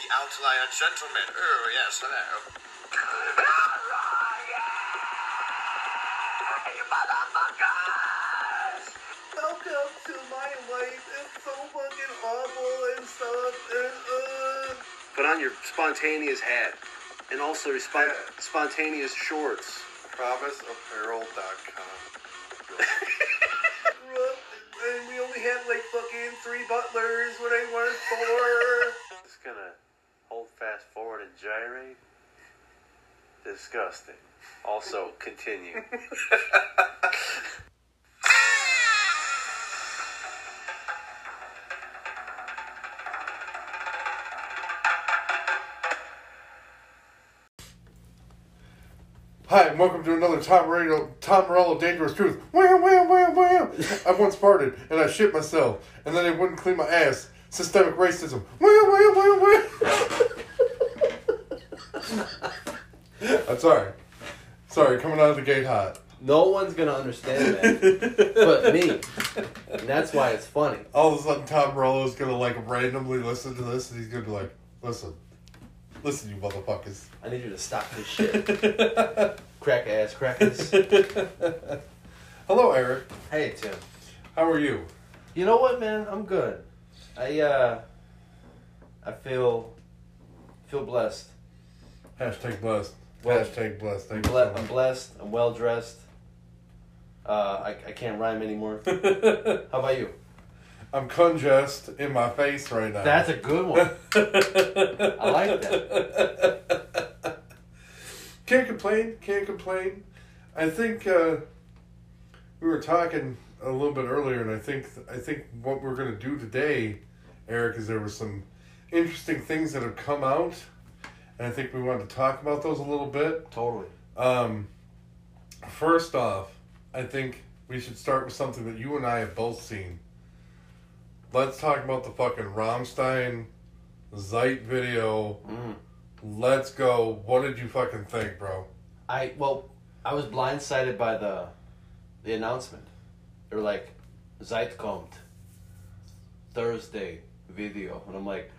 the outlier gentleman. Oh, yes, hello. Motherfuckers! Welcome to my life. It's so fucking awful and stuff. Put on your spontaneous hat and also your spontaneous shorts. PromiseApparel.com. And we only had like fucking 3 butlers when I wanted 4. Just gonna hold fast forward and gyrate. Disgusting. Also, continue. Hi, and welcome to another Tom Morello Dangerous Truth. Wham, wham, wham, wham. I once farted, and I shit myself, and then I wouldn't clean my ass. Systemic racism. Wham, wham, wham, wham. I'm sorry. Sorry, coming out of the gate hot. No one's going to understand that but me. And that's why it's funny. All of a sudden, Tom Morello's going to, like, randomly listen to this, and he's going to be like, listen. Listen, you motherfuckers. I need you to stop this shit. Crack ass crackers. Hello, Eric. Hey, Tim. How are you? You know what, man? I'm good. I feel blessed. Hashtag blessed. Well, hashtag blessed. Thank you so much. I'm blessed. I'm well dressed. I can't rhyme anymore. How about you? I'm congested in my face right now. That's a good one. I like that. Can't complain. Can't complain. I think we were talking a little bit earlier, and I think what we're going to do today, Eric, is there were some interesting things that have come out, and I think we wanted to talk about those a little bit. Totally. First off, I think we should start with something that you and I have both seen. Let's talk about the fucking Rammstein, Zeit video. Mm. Let's go. What did you fucking think, bro? I was blindsided by the announcement. They were like, Zeit kommt Thursday video, and I'm like,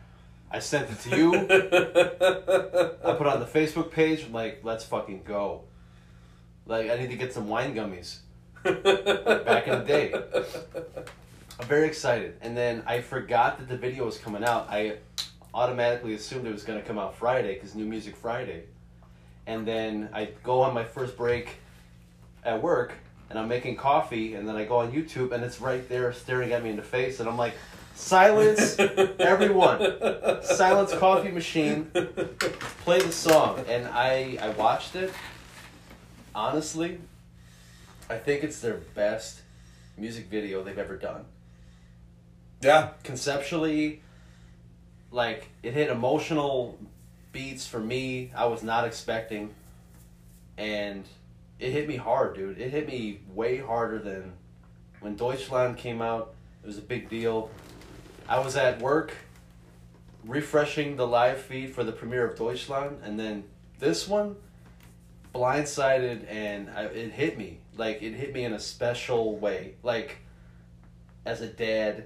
I sent it to you. I put it on the Facebook page. I'm like, let's fucking go. Like, I need to get some wine gummies. Like back in the day. I'm very excited. And then I forgot that the video was coming out. I automatically assumed it was going to come out Friday because New Music Friday. And then I go on my first break at work and I'm making coffee and then I go on YouTube and it's right there staring at me in the face and I'm like, silence everyone. Silence coffee machine. Play the song. And I watched it. Honestly, I think it's their best music video they've ever done. Yeah. Conceptually, like, it hit emotional beats for me I was not expecting. And it hit me hard, dude. It hit me way harder than when Deutschland came out. It was a big deal. I was at work refreshing the live feed for the premiere of Deutschland. And then this one, blindsided, and it hit me. Like, it hit me in a special way. Like, as a dad,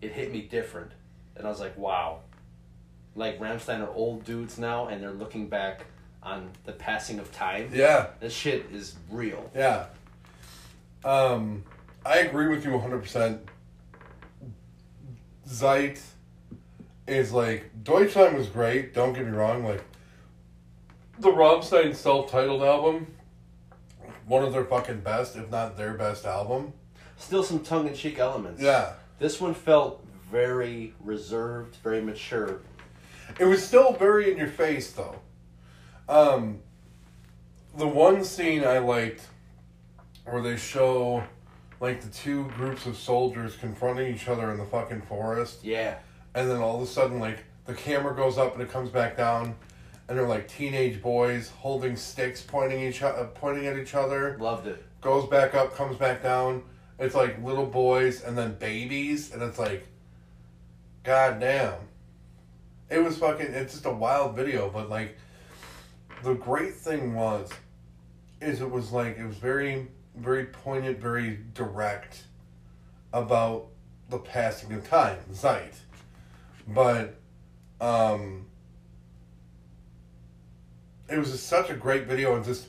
it hit me different. And I was like, wow. Like, Rammstein are old dudes now, and they're looking back on the passing of time. Yeah. This shit is real. Yeah. I agree with you 100%. Zeit is like, Deutschland was great, don't get me wrong. Like, the Rammstein self-titled album, one of their fucking best, if not their best album. Still some tongue-in-cheek elements. Yeah. This one felt very reserved, very mature. It was still very in your face, though. The one scene I liked where they show, like, the two groups of soldiers confronting each other in the fucking forest. Yeah. And then all of a sudden, like, the camera goes up and it comes back down. And they're like teenage boys holding sticks, pointing at each other. Loved it. Goes back up, comes back down. It's like little boys and then babies, and it's like, goddamn, it was fucking. It's just a wild video, but like, the great thing was it was like it was very, very poignant, very direct about the passing of time, Zeit, but it was such a great video, and just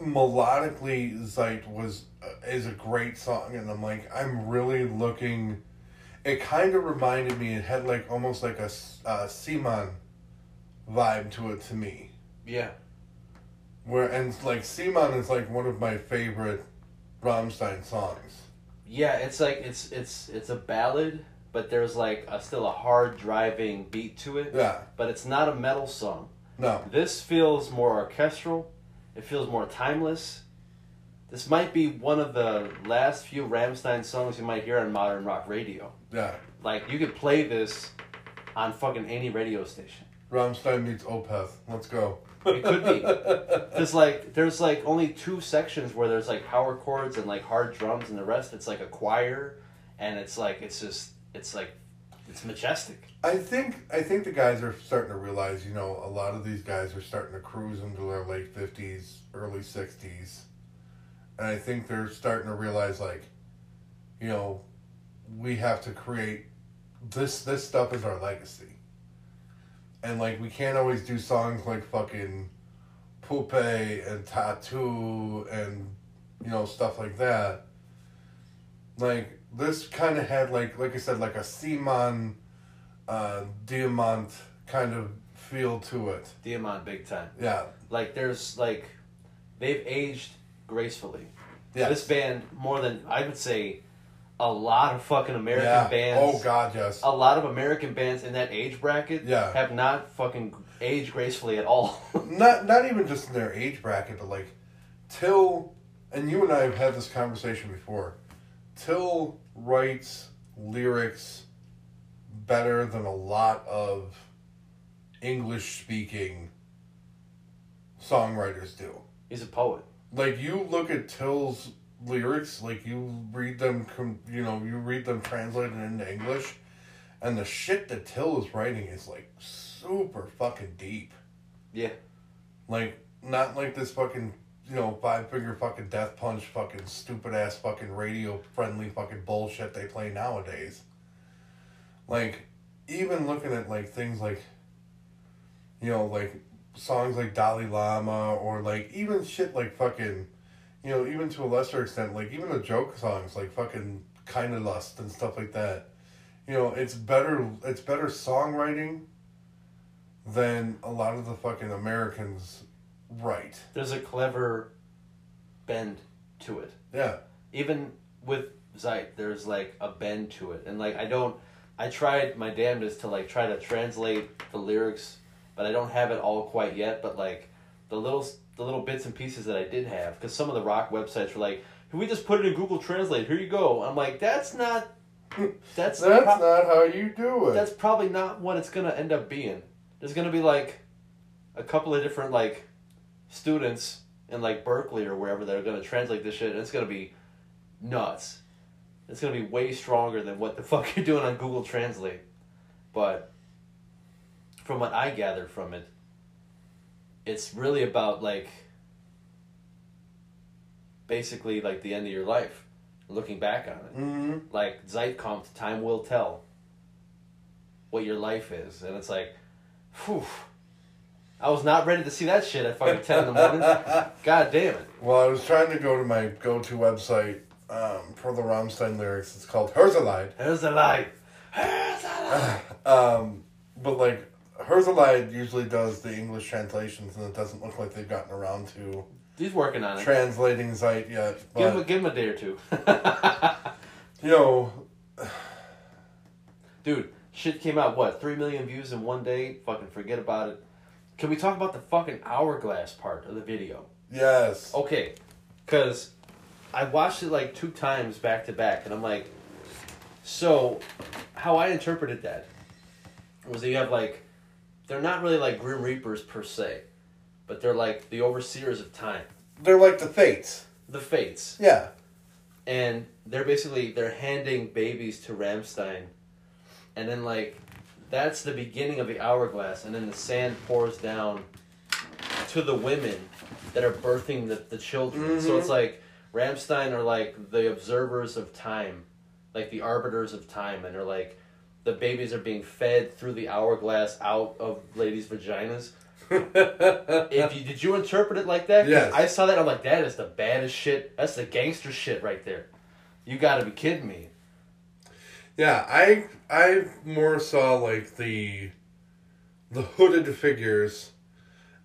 melodically, Zeit is a great song, and I'm like, I'm really looking. It kind of reminded me. It had like almost like a Simon vibe to it to me. Yeah. Where and like Simon is like one of my favorite Rammstein songs. Yeah, it's like it's a ballad, but there's like still a hard driving beat to it. Yeah. But it's not a metal song. No. This feels more orchestral. It feels more timeless. This might be one of the last few Rammstein songs you might hear on modern rock radio. Yeah. Like, you could play this on fucking any radio station. Rammstein meets Opeth. Let's go. It could be. There's only two sections where there's, like, power chords and, like, hard drums, and the rest, it's, like, a choir, and it's majestic. I think the guys are starting to realize, you know, a lot of these guys are starting to cruise into their late 50s, early 60s. And I think they're starting to realize, like, you know, we have to create this stuff is our legacy. And, like, we can't always do songs like fucking Poupe and Tattoo and, you know, stuff like that. Like, this kind of had, like I said, like a Simon, Diamant kind of feel to it. Diamant big time. Yeah. Like, there's, like, they've aged gracefully. Yeah. This band, more than, I would say, a lot of fucking American bands. Oh, God, yes. A lot of American bands in that age bracket have not fucking aged gracefully at all. Not even just in their age bracket, but, like, Till, and you and I have had this conversation before, Till writes lyrics better than a lot of English-speaking songwriters do. He's a poet. Like, you look at Till's lyrics, like, you read them, translated into English, and the shit that Till is writing is, like, super fucking deep. Yeah. Like, not like this fucking, you know, five-finger fucking death punch fucking stupid-ass fucking radio-friendly fucking bullshit they play nowadays. Like, even looking at, like, things like, you know, like, songs like Dalai Lama, or, like, even shit like fucking, you know, even to a lesser extent, like, even the joke songs, like, fucking Kind of Lust and stuff like that. You know, it's better songwriting than a lot of the fucking Americans write. There's a clever bend to it. Yeah. Even with Zeit, there's, like, a bend to it. And, like, I tried my damnedest to, like, try to translate the lyrics, but I don't have it all quite yet. But, like, the little bits and pieces that I did have, because some of the rock websites were like, "Can we just put it in Google Translate? Here you go." I'm like, that's not how you do it. That's probably not what it's gonna end up being. There's gonna be, like, a couple of different, like, students in, like, Berkeley or wherever that are gonna translate this shit, and it's gonna be nuts. It's gonna be way stronger than what the fuck you're doing on Google Translate, but. From what I gathered from it, it's really about, like, basically, like, the end of your life, looking back on it. Mm-hmm. Like, Zeitkampf, time will tell what your life is. And it's like, whew, I was not ready to see that shit at fucking 10 in the morning. God damn it. Well, I was trying to go to my go-to website for the Rammstein lyrics. It's called Herzeleid. Herzeleid. Herzeleid. But, like, Herzeleid usually does the English translations, and it doesn't look like they've gotten around to. He's working on it. Translating Zeit yet. But, give him a day or two. You know. Dude, shit came out, what, 3 million views in one day? Fucking forget about it. Can we talk about the fucking hourglass part of the video? Yes. Okay. Because I watched it, like, 2 times back to back, and I'm like, so how I interpreted that was that you have, like, they're not really like Grim Reapers per se, but they're like the overseers of time. They're like the Fates. The Fates. Yeah. And they're basically, they're handing babies to Rammstein. And then, like, that's the beginning of the hourglass. And then the sand pours down to the women that are birthing the children. Mm-hmm. So it's like Rammstein are like the observers of time, like the arbiters of time. And they're like, the babies are being fed through the hourglass out of ladies' vaginas. Did you interpret it like that? Yes. I saw that and I'm like, that is the baddest shit. That's the gangster shit right there. You gotta be kidding me. Yeah, I more saw like the hooded figures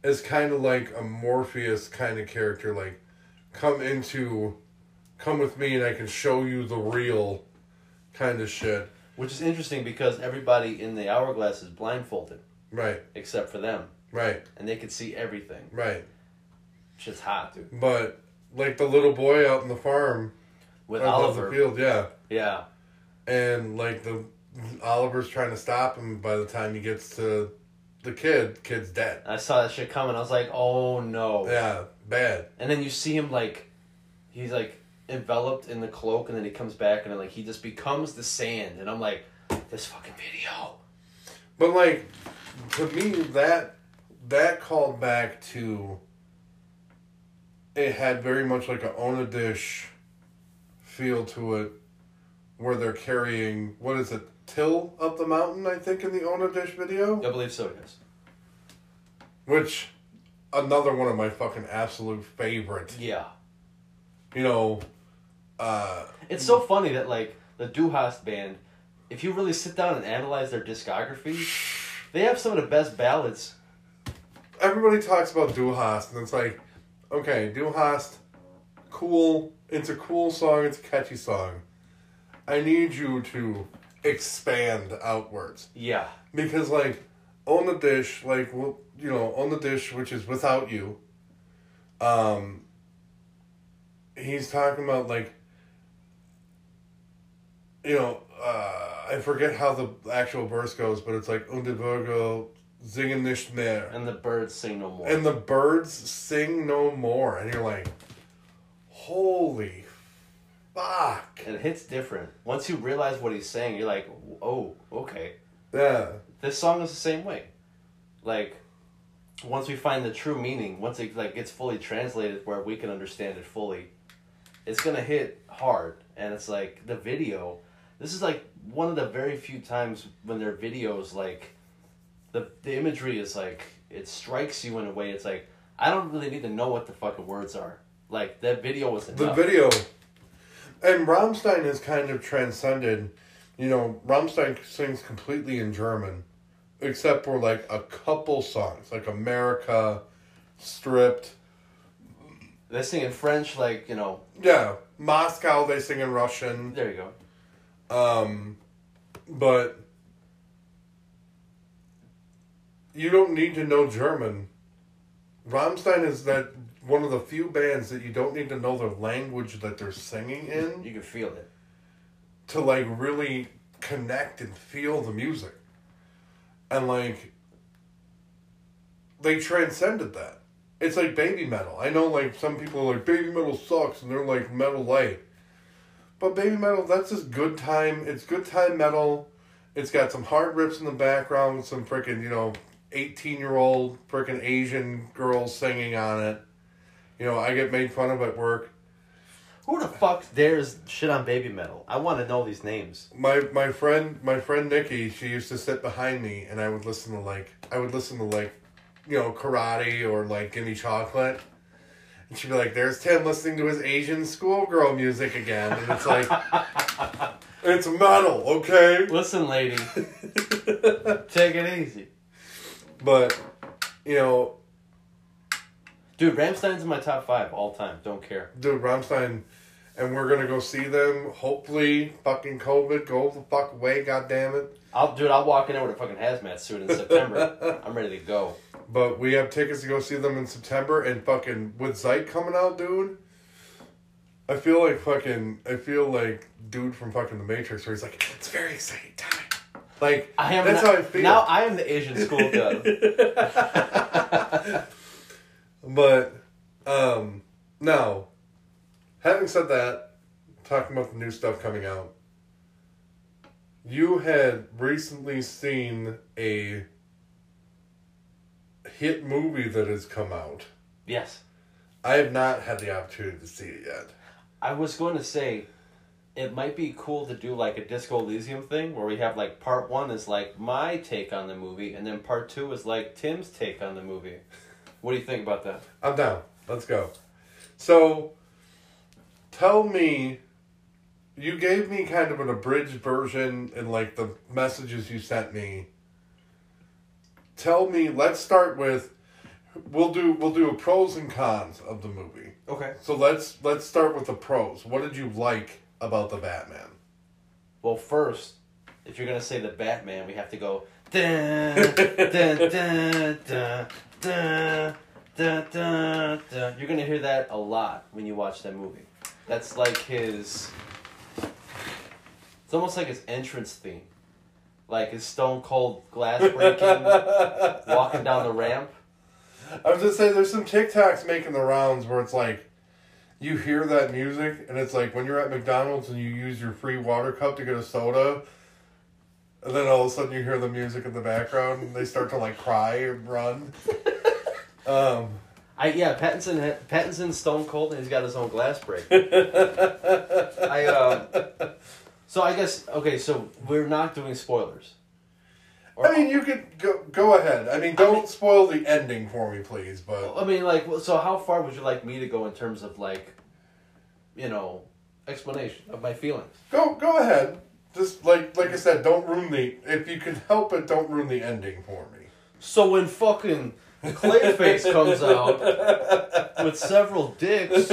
as kind of like a Morpheus kind of character, like come with me and I can show you the real kind of shit. Which is interesting because everybody in the hourglass is blindfolded. Right. Except for them. Right. And they could see everything. Right. Shit's hot, dude. But like the little boy out in the farm with Oliver. The field, yeah. Yeah. And like Oliver's trying to stop him. By the time he gets to the kid's dead. I saw that shit coming. I was like, oh no. Yeah, bad. And then you see him like, he's like enveloped in the cloak, and then he comes back, and then like he just becomes the sand. And I'm like, this fucking video. But like, to me, that called back to. It had very much like a Ohne Dich feel to it. Where they're carrying, what is it, till up the mountain, I think, in the Ohne Dich video? I believe so, yes. Which, another one of my fucking absolute favorites. Yeah. You know, it's so funny that, like, the Du Hast band, if you really sit down and analyze their discography, they have some of the best ballads. Everybody talks about Du Hast, and it's like, okay, Du Hast, cool, it's a cool song, it's a catchy song. I need you to expand outwards. Yeah. Because, like, Ohne Dich, like, well, you know, Ohne Dich, which is without you, he's talking about, like, you know, I forget how the actual verse goes, but it's like, und die Vögel singen nicht mehr. And the birds sing no more. And the birds sing no more. And you're like, holy fuck. And it hits different. Once you realize what he's saying, you're like, oh, okay. Yeah. This song is the same way. Like, once we find the true meaning, once it like gets fully translated where we can understand it fully, it's going to hit hard. And it's like, the video, this is like one of the very few times when their videos, like, the imagery is like, it strikes you in a way. It's like, I don't really need to know what the fucking words are. Like, that video was enough. The video... And Rammstein has kind of transcended, you know, Rammstein sings completely in German, except for, like, a couple songs, like America, Stripped. They sing in French, like, you know. Yeah, Moscow, they sing in Russian. There you go. But you don't need to know German. Rammstein is that... one of the few bands that you don't need to know the language that they're singing in. You can feel it. To, like, really connect and feel the music. And, like, they transcended that. It's like Baby Metal. I know, like, some people are like, Baby Metal sucks, and they're like, metal light. But Baby Metal, that's just good time. It's good time metal. It's got some hard riffs in the background with some frickin', you know, 18-year-old frickin' Asian girls singing on it. You know, I get made fun of at work. Who the fuck dares shit on Baby Metal? I want to know these names. My friend Nikki, she used to sit behind me, and I would listen to you know, Karate or like Gimme Chocolate, and she'd be like, "There's Tim listening to his Asian schoolgirl music again," and it's like, "It's metal, okay?" Listen, lady, take it easy. But, you know. Dude, Rammstein's in my top 5 all time. Don't care. Dude, Rammstein, and we're going to go see them. Hopefully, fucking COVID, go the fuck away, goddammit. I'll walk in there with a fucking hazmat suit in September. I'm ready to go. But we have tickets to go see them in September, and fucking, with Zeit coming out, dude, I feel like dude from fucking The Matrix, where he's like, it's very exciting time. Like, how I feel. Now I am the Asian school dub. But, now, having said that, talking about the new stuff coming out, you had recently seen a hit movie that has come out. Yes. I have not had the opportunity to see it yet. I was going to say, it might be cool to do like a Disco Elysium thing where we have like part one is like my take on the movie and then part two is like Tim's take on the movie. What do you think about that? I'm down. Let's go. So, tell me, you gave me kind of an abridged version in like the messages you sent me. Tell me, let's start with, we'll do a pros and cons of the movie. Okay. So let's start with the pros. What did you like about the Batman? Well, first, if you're gonna say the Batman, we have to go dun dun dun dun dun dun dun dun. You're gonna hear that a lot when you watch that movie. That's like his. It's almost like his entrance theme. Like his stone cold glass breaking, walking down the ramp. I was just saying, there's some TikToks making the rounds where it's like, you hear that music, and it's like when you're at McDonald's and you use your free water cup to get a soda, and then all of a sudden you hear the music in the background, and they start to like cry and run. Pattinson's stone cold, and he's got his own glass break. So I guess, okay, so we're not doing spoilers. Or, I mean, you could go ahead. I mean, don't spoil the ending for me, please. But I mean, like, so how far would you like me to go in terms of, like, you know, explanation of my feelings? Go ahead. Just, like I said, don't ruin the... If you can help it, don't ruin the ending for me. So when fucking Clayface comes out with several dicks...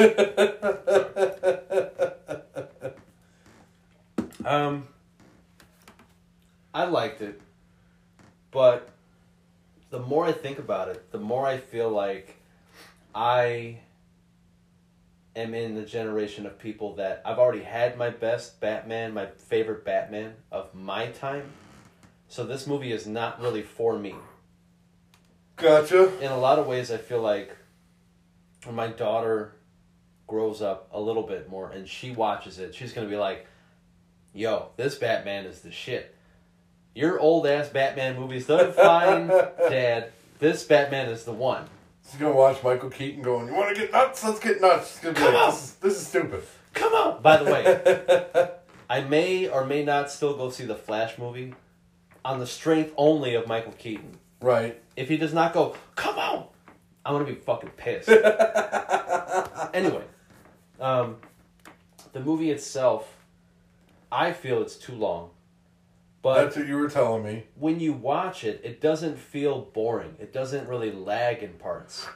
I liked it. But the more I think about it, the more I feel like I am in the generation of people that I've already had my best Batman, my favorite Batman of my time. So this movie is not really for me. Gotcha. In a lot of ways, I feel like when my daughter grows up a little bit more and she watches it, she's going to be like, yo, this Batman is the shit. Your old-ass Batman movies done fine, Dad. This Batman is the one. She's going to watch Michael Keaton going, you want to get nuts? Let's get nuts. She's going to be like, this is stupid. Come on! By the way, I may or may not still go see the Flash movie on the strength only of Michael Keaton. Right. If he does not go, come on! I'm going to be fucking pissed. Anyway, the movie itself, I feel it's too long. But that's what you were telling me. When you watch it, it doesn't feel boring. It doesn't really lag in parts.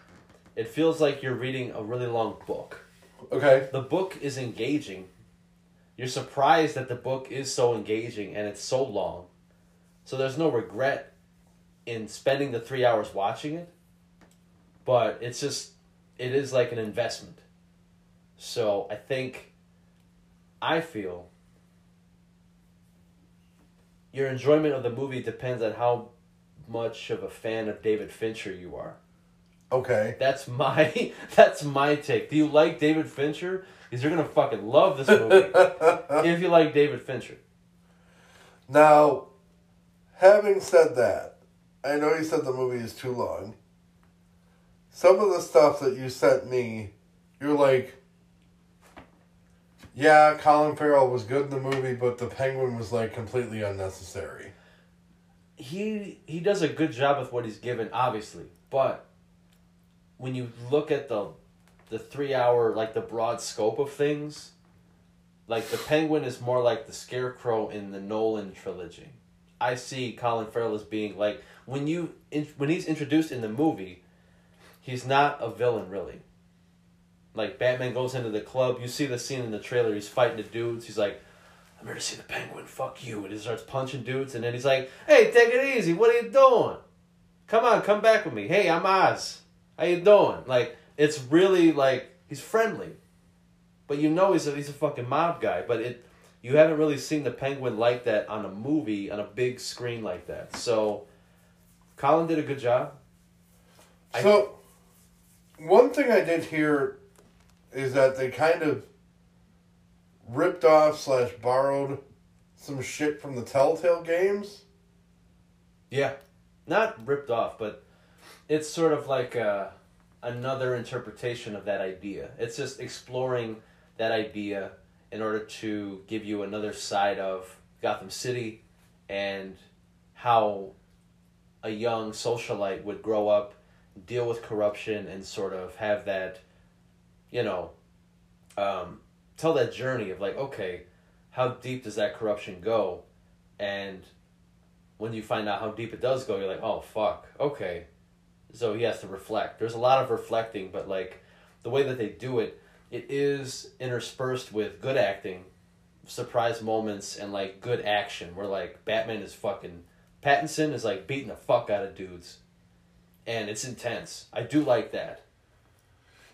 It feels like you're reading a really long book. Okay. The book is engaging. You're surprised that the book is so engaging and it's so long. So there's no regret in spending the 3 hours watching it. But it's just, it is like an investment. So I feel... your enjoyment of the movie depends on how much of a fan of David Fincher you are. Okay. That's my take. Do you like David Fincher? Because you're going to fucking love this movie if you like David Fincher. Now, having said that, I know you said the movie is too long. Some of the stuff that you sent me, you're like, yeah, Colin Farrell was good in the movie, but the Penguin was, like, completely unnecessary. He does a good job with what he's given, obviously. But when you look at the 3 hour, like, the broad scope of things, like, the Penguin is more like the Scarecrow in the Nolan trilogy. I see Colin Farrell as being, like, when he's introduced in the movie, he's not a villain, really. Like, Batman goes into the club. You see the scene in the trailer. He's fighting the dudes. He's like, I'm here to see the Penguin. Fuck you. And he starts punching dudes. And then he's like, hey, take it easy. What are you doing? Come on, come back with me. Hey, I'm Oz. How you doing? Like, it's really, like, he's friendly. But you know he's a fucking mob guy. But you haven't really seen the Penguin like that on a movie, on a big screen like that. So, Colin did a good job. So, one thing I did hear... is that they kind of ripped off / borrowed some shit from the Telltale games? Yeah. Not ripped off, but it's sort of like another interpretation of that idea. It's just exploring that idea in order to give you another side of Gotham City and how a young socialite would grow up, deal with corruption, and sort of have that, you know, tell that journey of like, okay, how deep does that corruption go? And when you find out how deep it does go, you're like, oh, fuck, okay. So he has to reflect. There's a lot of reflecting, but like the way that they do it, it is interspersed with good acting, surprise moments, and like good action where like Batman is fucking... Pattinson is like beating the fuck out of dudes. And it's intense. I do like that.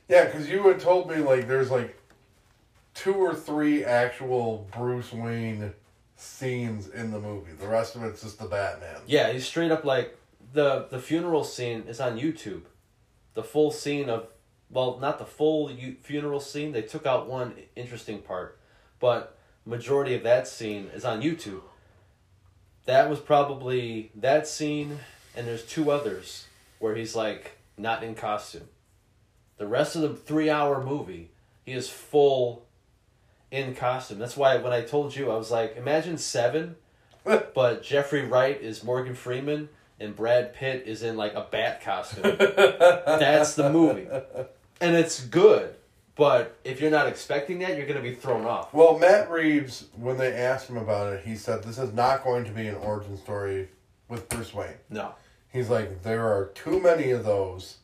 Yeah, because you had told me like there's like 2 or 3 actual Bruce Wayne scenes in the movie. The rest of it's just the Batman. Yeah, he's straight up like... The funeral scene is on YouTube. The full scene of... Well, not the full funeral scene. They took out one interesting part. But majority of that scene is on YouTube. That was probably that scene, and there's 2 others where he's, like, not in costume. The rest of the 3-hour movie, he is full in costume. That's why when I told you, I was like, imagine 7, but Jeffrey Wright is Morgan Freeman, and Brad Pitt is in, like, a bat costume. That's the movie. And it's good, but if you're not expecting that, you're going to be thrown off. Well, Matt Reeves, when they asked him about it, he said, this is not going to be an origin story with Bruce Wayne. No. He's like, there are too many of those,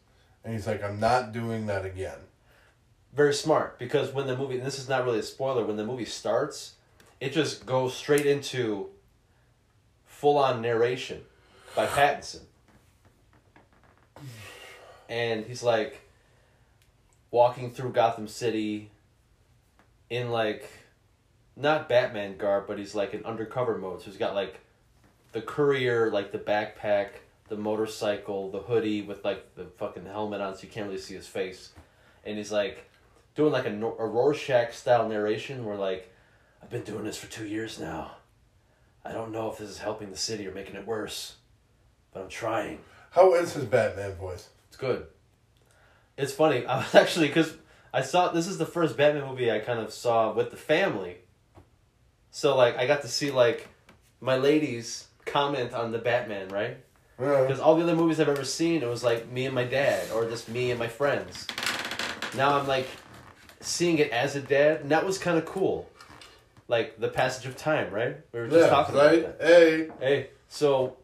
and he's like, I'm not doing that again. Very smart, because when the movie, and this is not really a spoiler, when the movie starts, it just goes straight into full-on narration by Pattinson. And he's like, walking through Gotham City in like, not Batman garb, but he's like in undercover mode, so he's got like the courier, like the backpack, the motorcycle, the hoodie with like the fucking helmet on so you can't really see his face. And he's like doing like a Rorschach style narration where like, I've been doing this for 2 years now. I don't know if this is helping the city or making it worse, but I'm trying. How is his Batman voice? It's good. It's funny. I was actually, because I saw, this is the first Batman movie I kind of saw with the family. So like I got to see like my ladies comment on the Batman, right? Because all the other movies I've ever seen, it was like me and my dad, or just me and my friends. Now I'm like seeing it as a dad, and that was kind of cool. Like the passage of time, right? We were just talking about that. Hey. So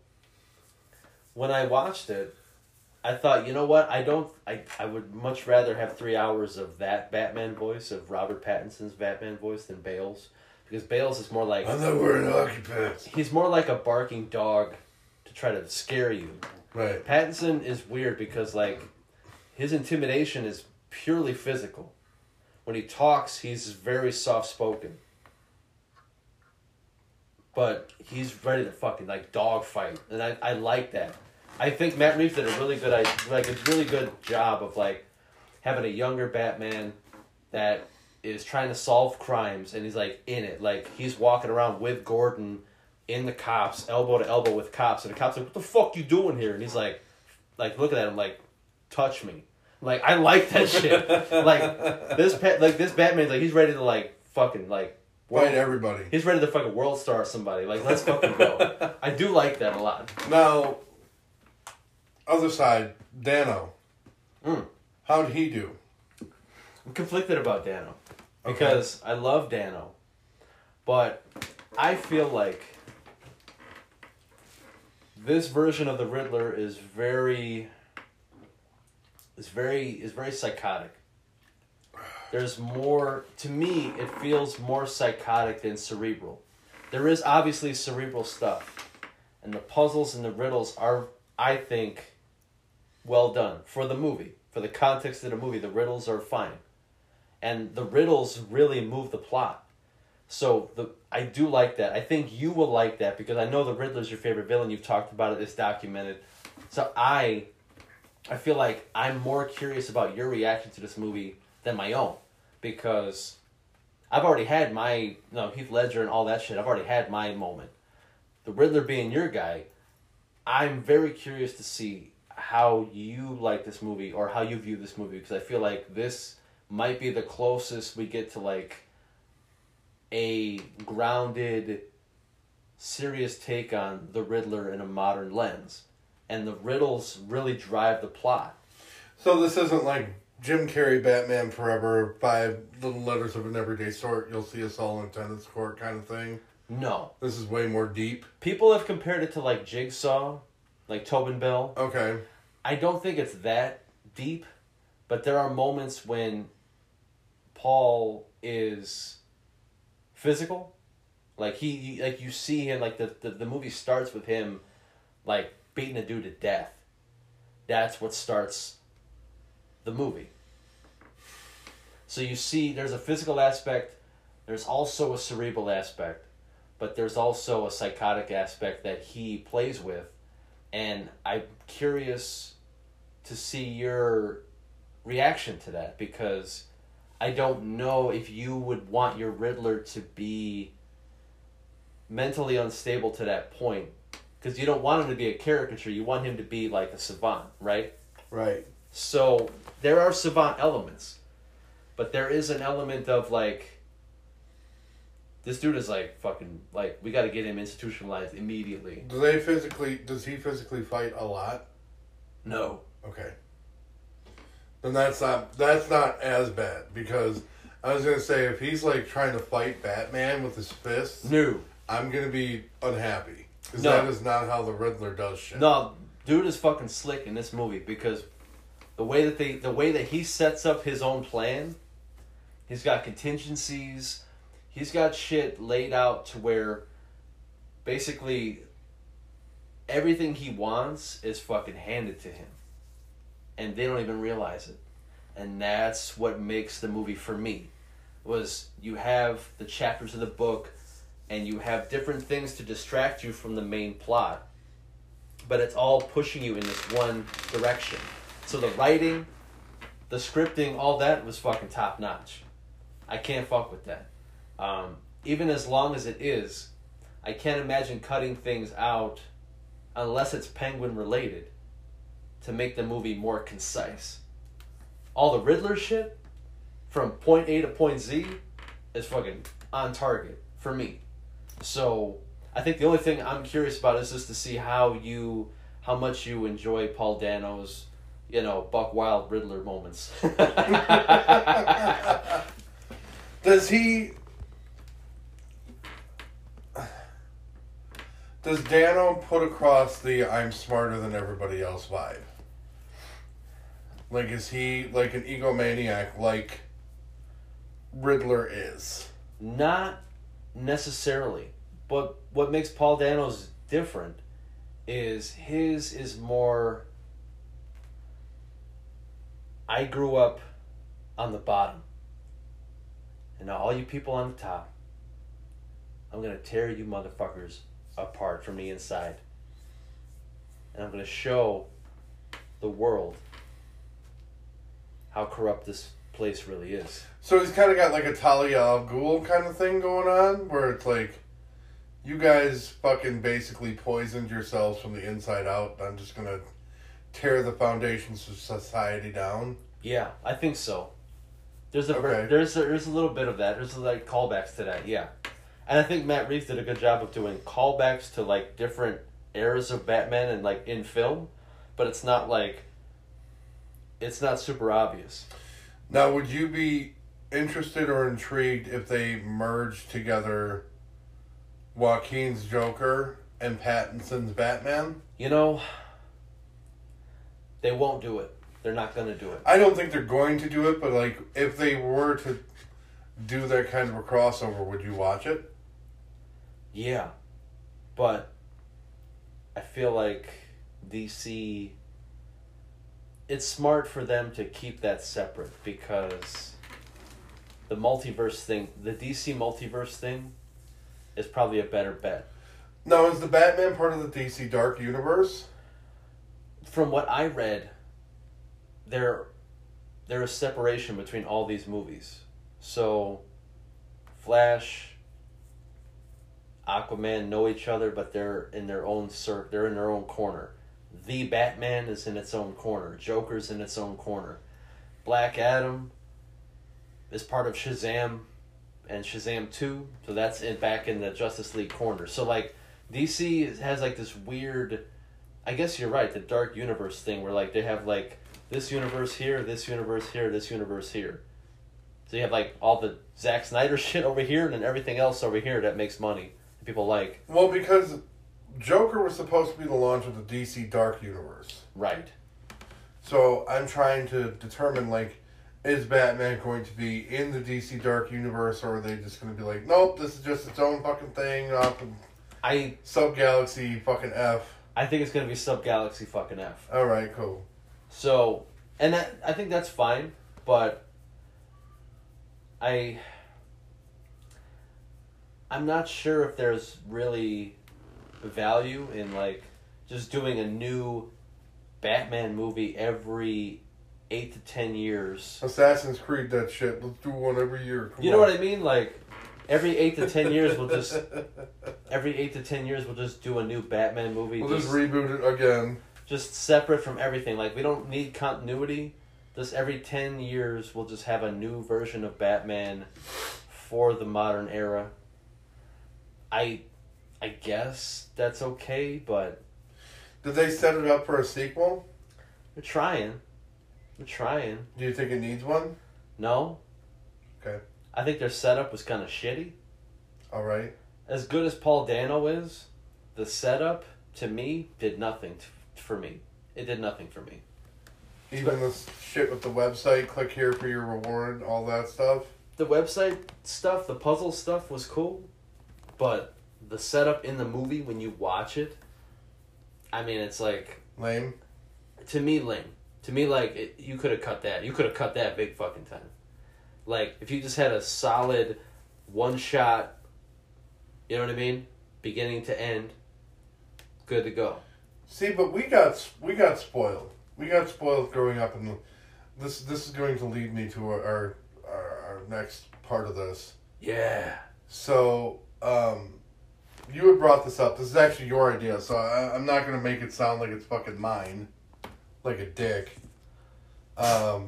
when I watched it, I thought, you know what? I would much rather have 3 hours of that Batman voice, of Robert Pattinson's Batman voice, than Bale's, because Bale's is more like, I'm not wearing hockey pads. He's more like a barking dog. Try to scare you. Right. Pattinson is weird because like his intimidation is purely physical. When he talks, he's very soft spoken. But he's ready to fucking like dog fight. And I like that. I think Matt Reeves did a really good job of like having a younger Batman that is trying to solve crimes, and he's like in it. Like he's walking around with Gordon in the cops, elbow to elbow with cops, and the cops like, what the fuck you doing here? And he's like looking at him like, touch me. Like, I like that shit. This Batman's like, he's ready to like fucking like fight everybody. He's ready to fucking world star somebody. Like, let's fucking go. I do like that a lot. Now, other side, Dano. How'd he do? I'm conflicted about Dano. Because I love Dano. But I feel like this version of the Riddler is very psychotic. There's more, to me, it feels more psychotic than cerebral. There is obviously cerebral stuff, and the puzzles and the riddles are, I think, well done for the movie. For the context of the movie, the riddles are fine. And the riddles really move the plot. So I do like that. I think you will like that because I know the Riddler's your favorite villain. You've talked about it. It's documented. So I feel like I'm more curious about your reaction to this movie than my own, because I've already had my Heath Ledger and all that shit. I've already had my moment. The Riddler being your guy, I'm very curious to see how you like this movie or how you view this movie, because I feel like this might be the closest we get to like a grounded, serious take on the Riddler in a modern lens. And the riddles really drive the plot. So this isn't like Jim Carrey, Batman Forever, 5 little letters of an everyday sort, you'll see us all in tennis court kind of thing. No. This is way more deep. People have compared it to like Jigsaw, like Tobin Bell. Okay. I don't think it's that deep, but there are moments when Paul is physical. Like he like you see him, like the movie starts with him like beating a dude to death. That's what starts the movie. So you see there's a physical aspect, there's also a cerebral aspect, but there's also a psychotic aspect that he plays with. And I'm curious to see your reaction to that, because I don't know if you would want your Riddler to be mentally unstable to that point, because you don't want him to be a caricature. You want him to be like a savant, right? Right. So there are savant elements, but there is an element of like, this dude is like fucking like, we got to get him institutionalized immediately. Does he physically fight a lot? No. Okay. Then that's not as bad, because I was gonna say, if he's like trying to fight Batman with his fists, no, I'm gonna be unhappy, because that is not how the Riddler does shit. No, dude is fucking slick in this movie, because the way that he sets up his own plan, he's got contingencies. He's got shit laid out to where basically everything he wants is fucking handed to him. And they don't even realize it. And that's what makes the movie for me. Was you have the chapters of the book and you have different things to distract you from the main plot. But it's all pushing you in this one direction. So the writing, the scripting, all that was fucking top notch. I can't fuck with that. Even as long as it is, I can't imagine cutting things out unless it's Penguin related to make the movie more concise. All the Riddler shit from point A to point Z is fucking on target for me. So I think the only thing I'm curious about is just to see how much you enjoy Paul Dano's, buck wild Riddler moments. Does Dano put across the I'm smarter than everybody else vibe? Like, is he like an egomaniac like Riddler is? Not necessarily. But what makes Paul Dano's different is his is more, I grew up on the bottom. And now all you people on the top, I'm going to tear you motherfuckers apart from the inside, and I'm going to show the world how corrupt this place really is. So he's kind of got like a Talia al Ghul kind of thing going on, where it's like, you guys fucking basically poisoned yourselves from the inside out, I'm just going to tear the foundations of society down. Yeah, I think so. There's a little bit of that. There's like callbacks to that, yeah. And I think Matt Reeves did a good job of doing callbacks to, like, different eras of Batman and, like, in film. But it's not, like, it's not super obvious. Now, would you be interested or intrigued if they merged together Joaquin's Joker and Pattinson's Batman? They won't do it. They're not going to do it. I don't think they're going to do it, but, like, if they were to do that kind of a crossover, would you watch it? Yeah, but I feel like DC, it's smart for them to keep that separate, because the multiverse thing, the DC multiverse thing, is probably a better bet. Now, is the Batman part of the DC Dark Universe? From what I read, there is separation between all these movies. So, Flash, Aquaman know each other, but they're in their own they're in their own corner. The Batman is in its own corner. Joker's in its own corner. Black Adam is part of Shazam and Shazam 2. So that's back in the Justice League corner. So, like, DC has, like, this weird... I guess you're right, the Dark Universe thing, where, like, they have, like, this universe here, this universe here, this universe here. So you have, like, all the Zack Snyder shit over here and then everything else over here that makes money that people like. Well, because Joker was supposed to be the launch of the DC Dark Universe. Right. So I'm trying to determine, like, is Batman going to be in the DC Dark Universe, or are they just going to be like, nope, this is just its own fucking thing off of Sub-Galaxy fucking F? I think it's going to be Sub-Galaxy fucking F. Alright, cool. So, and that, I think that's fine, but I'm not sure if there's really value in, like, just doing a new Batman movie every 8 to 10 years. Assassin's Creed, that shit. Let's do one every year. Come on. Know what I mean? Like, every 8 to 10 years, we'll just do a new Batman movie. We'll just reboot it again. Just separate from everything. Like, we don't need continuity. Just every 10 years, we'll just have a new version of Batman for the modern era. I guess that's okay, but... Did they set it up for a sequel? They're trying. Do you think it needs one? No. Okay. I think their setup was kind of shitty. Alright. As good as Paul Dano is, the setup, to me, did nothing for me. It did nothing for me. Even the shit with the website, click here for your reward, all that stuff? The website stuff, the puzzle stuff was cool, but the setup in the movie, when you watch it, I mean, it's like... Lame? To me, lame. To me, like, you could have cut that. You could have cut that big fucking time. Like, if you just had a solid one-shot, you know what I mean? Beginning to end, good to go. See, but we got spoiled. We got spoiled growing up, and this is going to lead me to our next part of this. Yeah. So, you had brought this up. This is actually your idea, so I'm not going to make it sound like it's fucking mine. Like a dick. Yeah.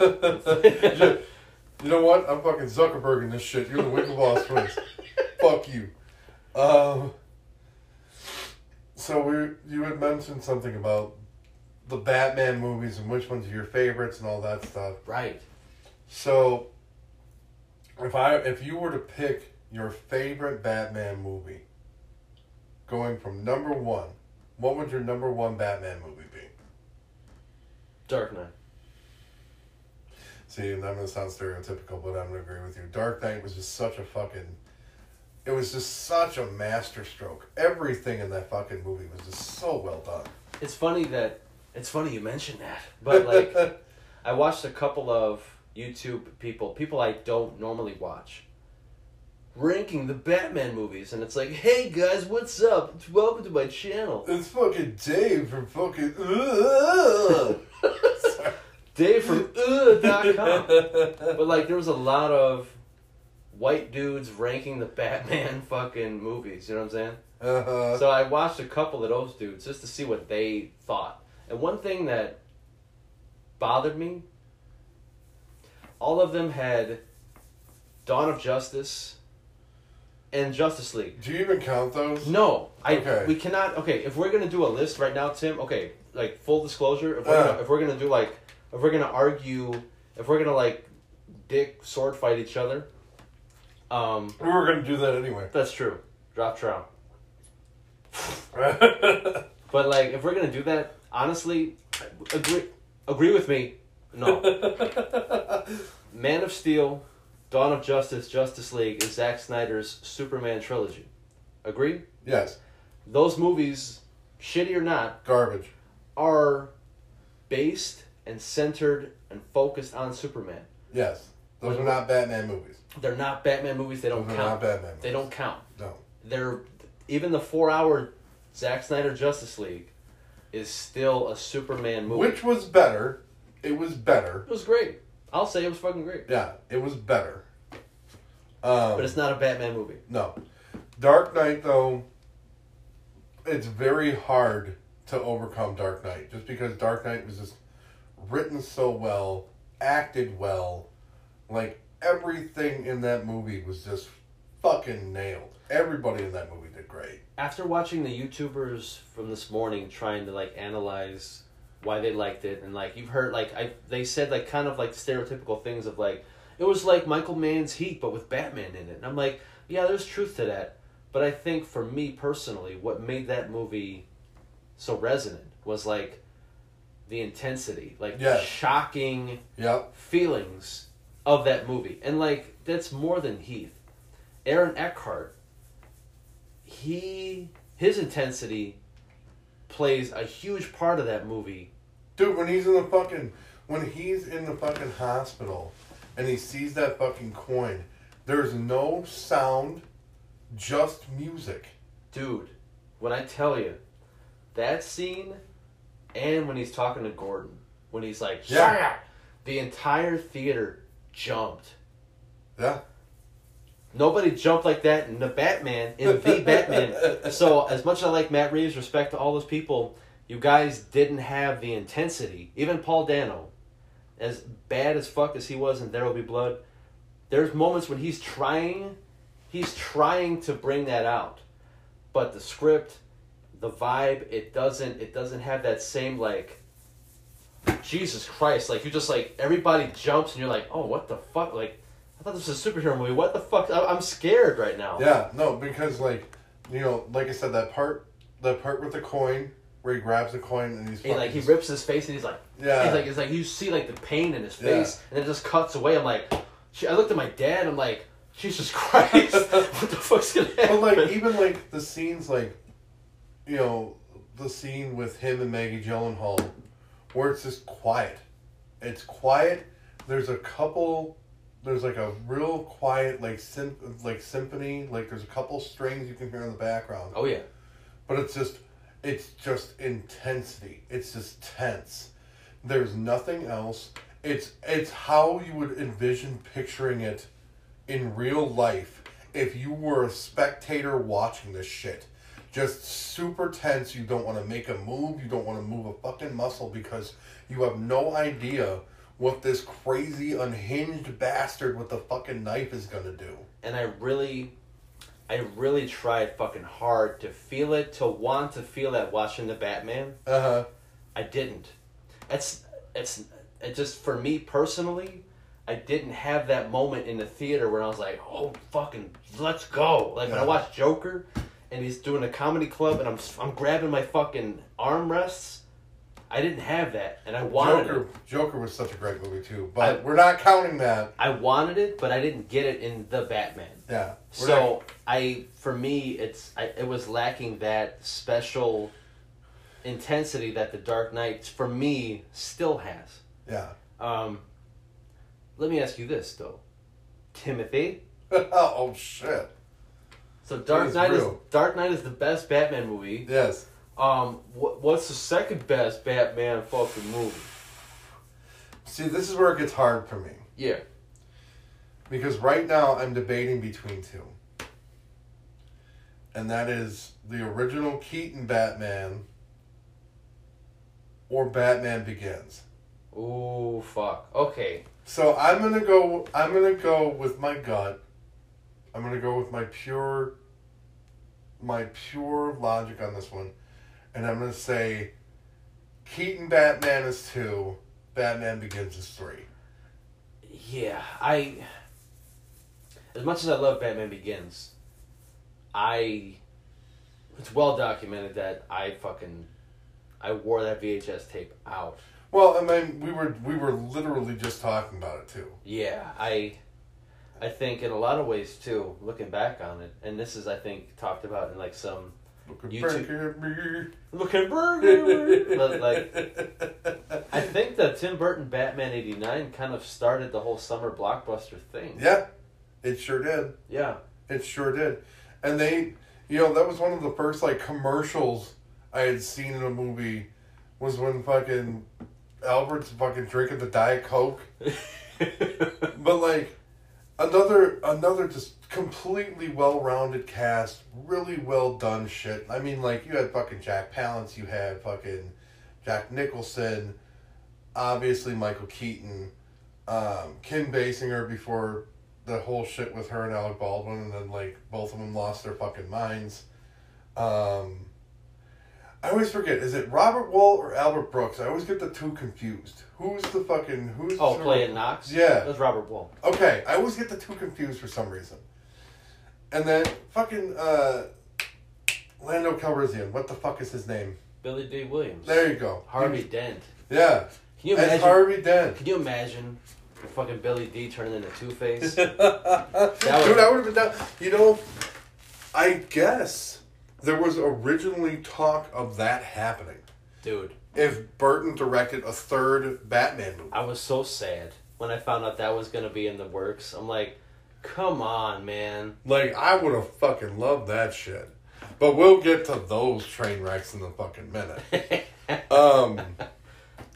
You know what? I'm fucking Zuckerberging this shit. You're the wicked boss first. Fuck you. So you had mentioned something about the Batman movies and which ones are your favorites and all that stuff. Right. So if you were to pick your favorite Batman movie, going from number one, what would your number one Batman movie be? Dark Knight. See, and I'm going to sound stereotypical, but I'm going to agree with you. Dark Knight was just such a fucking... It was just such a masterstroke. Everything in that fucking movie was just so well done. It's funny you mentioned that. But, like, I watched a couple of YouTube people I don't normally watch, ranking the Batman movies, and it's like, hey guys, what's up? Welcome to my channel. It's fucking Dave from fucking Dave from .com. But, like, there was a lot of white dudes ranking the Batman fucking movies, you know what I'm saying? Uh-huh. So I watched a couple of those dudes just to see what they thought. And one thing that bothered me, all of them had Dawn of Justice and Justice League. Do you even count those? No. We cannot... Okay, if we're going to do a list right now, Tim... Okay, like, full disclosure, if we're going to argue... If we're going to, like, dick sword fight each other... We were going to do that anyway. That's true. Drop trout. But, like, if we're going to do that, honestly, agree with me. No. Man of Steel... Dawn of Justice, Justice League is Zack Snyder's Superman trilogy. Agree? Yes. Those movies, shitty or not... Garbage. ...are based and centered and focused on Superman. Yes. Those are not Batman movies. They're not Batman movies. They don't count. They're not Batman movies. They don't count. No. They're... Even the 4-hour Zack Snyder Justice League is still a Superman movie. Which was better. It was better. It was great. I'll say it was fucking great. Yeah, it was better. But it's not a Batman movie. No. Dark Knight, though, it's very hard to overcome Dark Knight. Just because Dark Knight was just written so well, acted well. Like, everything in that movie was just fucking nailed. Everybody in that movie did great. After watching the YouTubers from this morning trying to, like, analyze why they liked it, and, like, you've heard, like, they said, like, kind of, like, stereotypical things of, like, it was like Michael Mann's Heat, but with Batman in it. And I'm like, yeah, there's truth to that. But I think, for me personally, what made that movie so resonant was, like, the intensity. Like, yes. The shocking feelings of that movie. And, like, that's more than Heath. Aaron Eckhart, his intensity plays a huge part of that movie. Dude, when he's in the fucking hospital and he sees that fucking coin, there's no sound, just music. Dude, when I tell you, that scene, and when he's talking to Gordon, when he's like, yeah, the entire theater jumped. Yeah. Nobody jumped like that in The Batman. So, as much as I like Matt Reeves, respect to all those people, you guys didn't have the intensity. Even Paul Dano, as bad as fuck as he was in There Will Be Blood, there's moments when he's trying to bring that out. But the script, the vibe, it doesn't have that same, like, Jesus Christ. Like, you just, like, everybody jumps and you're like, oh, what the fuck? Like, I thought this was a superhero movie. What the fuck? I'm scared right now. Yeah, no, because, like, you know, like I said, that part with the coin, where he grabs the coin and he's... And, like, he rips his face and he's like... Yeah. He's like, it's like, you see, like, the pain in his face, and it just cuts away. I'm like... I looked at my dad, I'm like, Jesus Christ, what the fuck's gonna happen? But, like, even, like, the scenes, like, you know, the scene with him and Maggie Gyllenhaal, where it's just quiet. It's quiet. There's like a real quiet, like, symphony. Like, there's a couple strings you can hear in the background. Oh, yeah. But it's just intensity. It's just tense. There's nothing else. It's how you would envision picturing it in real life if you were a spectator watching this shit. Just super tense. You don't want to make a move. You don't want to move a fucking muscle because you have no idea what this crazy, unhinged bastard with the fucking knife is gonna do. And I really tried fucking hard to feel it, to want to feel that watching The Batman. Uh-huh. I didn't. It just, for me personally, I didn't have that moment in the theater where I was like, oh, fucking, let's go. Like, when I watched Joker, and he's doing a comedy club, and I'm grabbing my fucking armrests, I didn't have that, and I wanted Joker, it. Joker was such a great movie, too, but we're not counting that. I wanted it, but I didn't get it in The Batman. Yeah. So, it was lacking that special intensity that The Dark Knight, for me, still has. Yeah. Let me ask you this, though. Timothy? Oh, shit. So, Dark Knight is the best Batman movie. Yes. What's the second best Batman fucking movie? See, this is where it gets hard for me. Yeah. Because right now I'm debating between two. And that is the original Keaton Batman or Batman Begins. Ooh, fuck. Okay. So I'm gonna go with my gut. I'm gonna go with my pure logic on this one. And I'm going to say Keaton Batman is 2, Batman Begins is 3. Yeah, as much as I love Batman Begins, it's well documented that I wore that VHS tape out. Well, I mean, we were literally just talking about it too. Yeah, I think in a lot of ways too, looking back on it, and this is, I think, talked about in, like, some Looking burger. Like, I think the Tim Burton Batman '89 kind of started the whole summer blockbuster thing. Yeah, it sure did. Yeah, it sure did. And they, you know, that was one of the first, like, commercials I had seen in a movie was when fucking Albert's fucking drinking the Diet Coke. But, like, another just completely well-rounded cast, really well-done shit. I mean, like, you had fucking Jack Palance, you had fucking Jack Nicholson, obviously Michael Keaton, Kim Basinger before the whole shit with her and Alec Baldwin, and then, like, both of them lost their fucking minds. I always forget, is it Robert Wall or Albert Brooks? I always get the two confused. Who's the fucking... Who's oh, Play It Knox? Yeah. It was Robert Wall. Okay, I always get the two confused for some reason. And then fucking Lando Calrissian. What the fuck is his name? Billy D. Williams. There you go. Harvey Dent. Yeah. Can you imagine, and Harvey Dent. Can you imagine the fucking Billy D. turning into Two-Face? Dude, I would have been down. You know, I guess... There was originally talk of that happening. Dude. If Burton directed a third Batman movie. I was so sad when I found out that was going to be in the works. I'm like, come on, man. Like, I would have fucking loved that shit. But we'll get to those train wrecks in a fucking minute.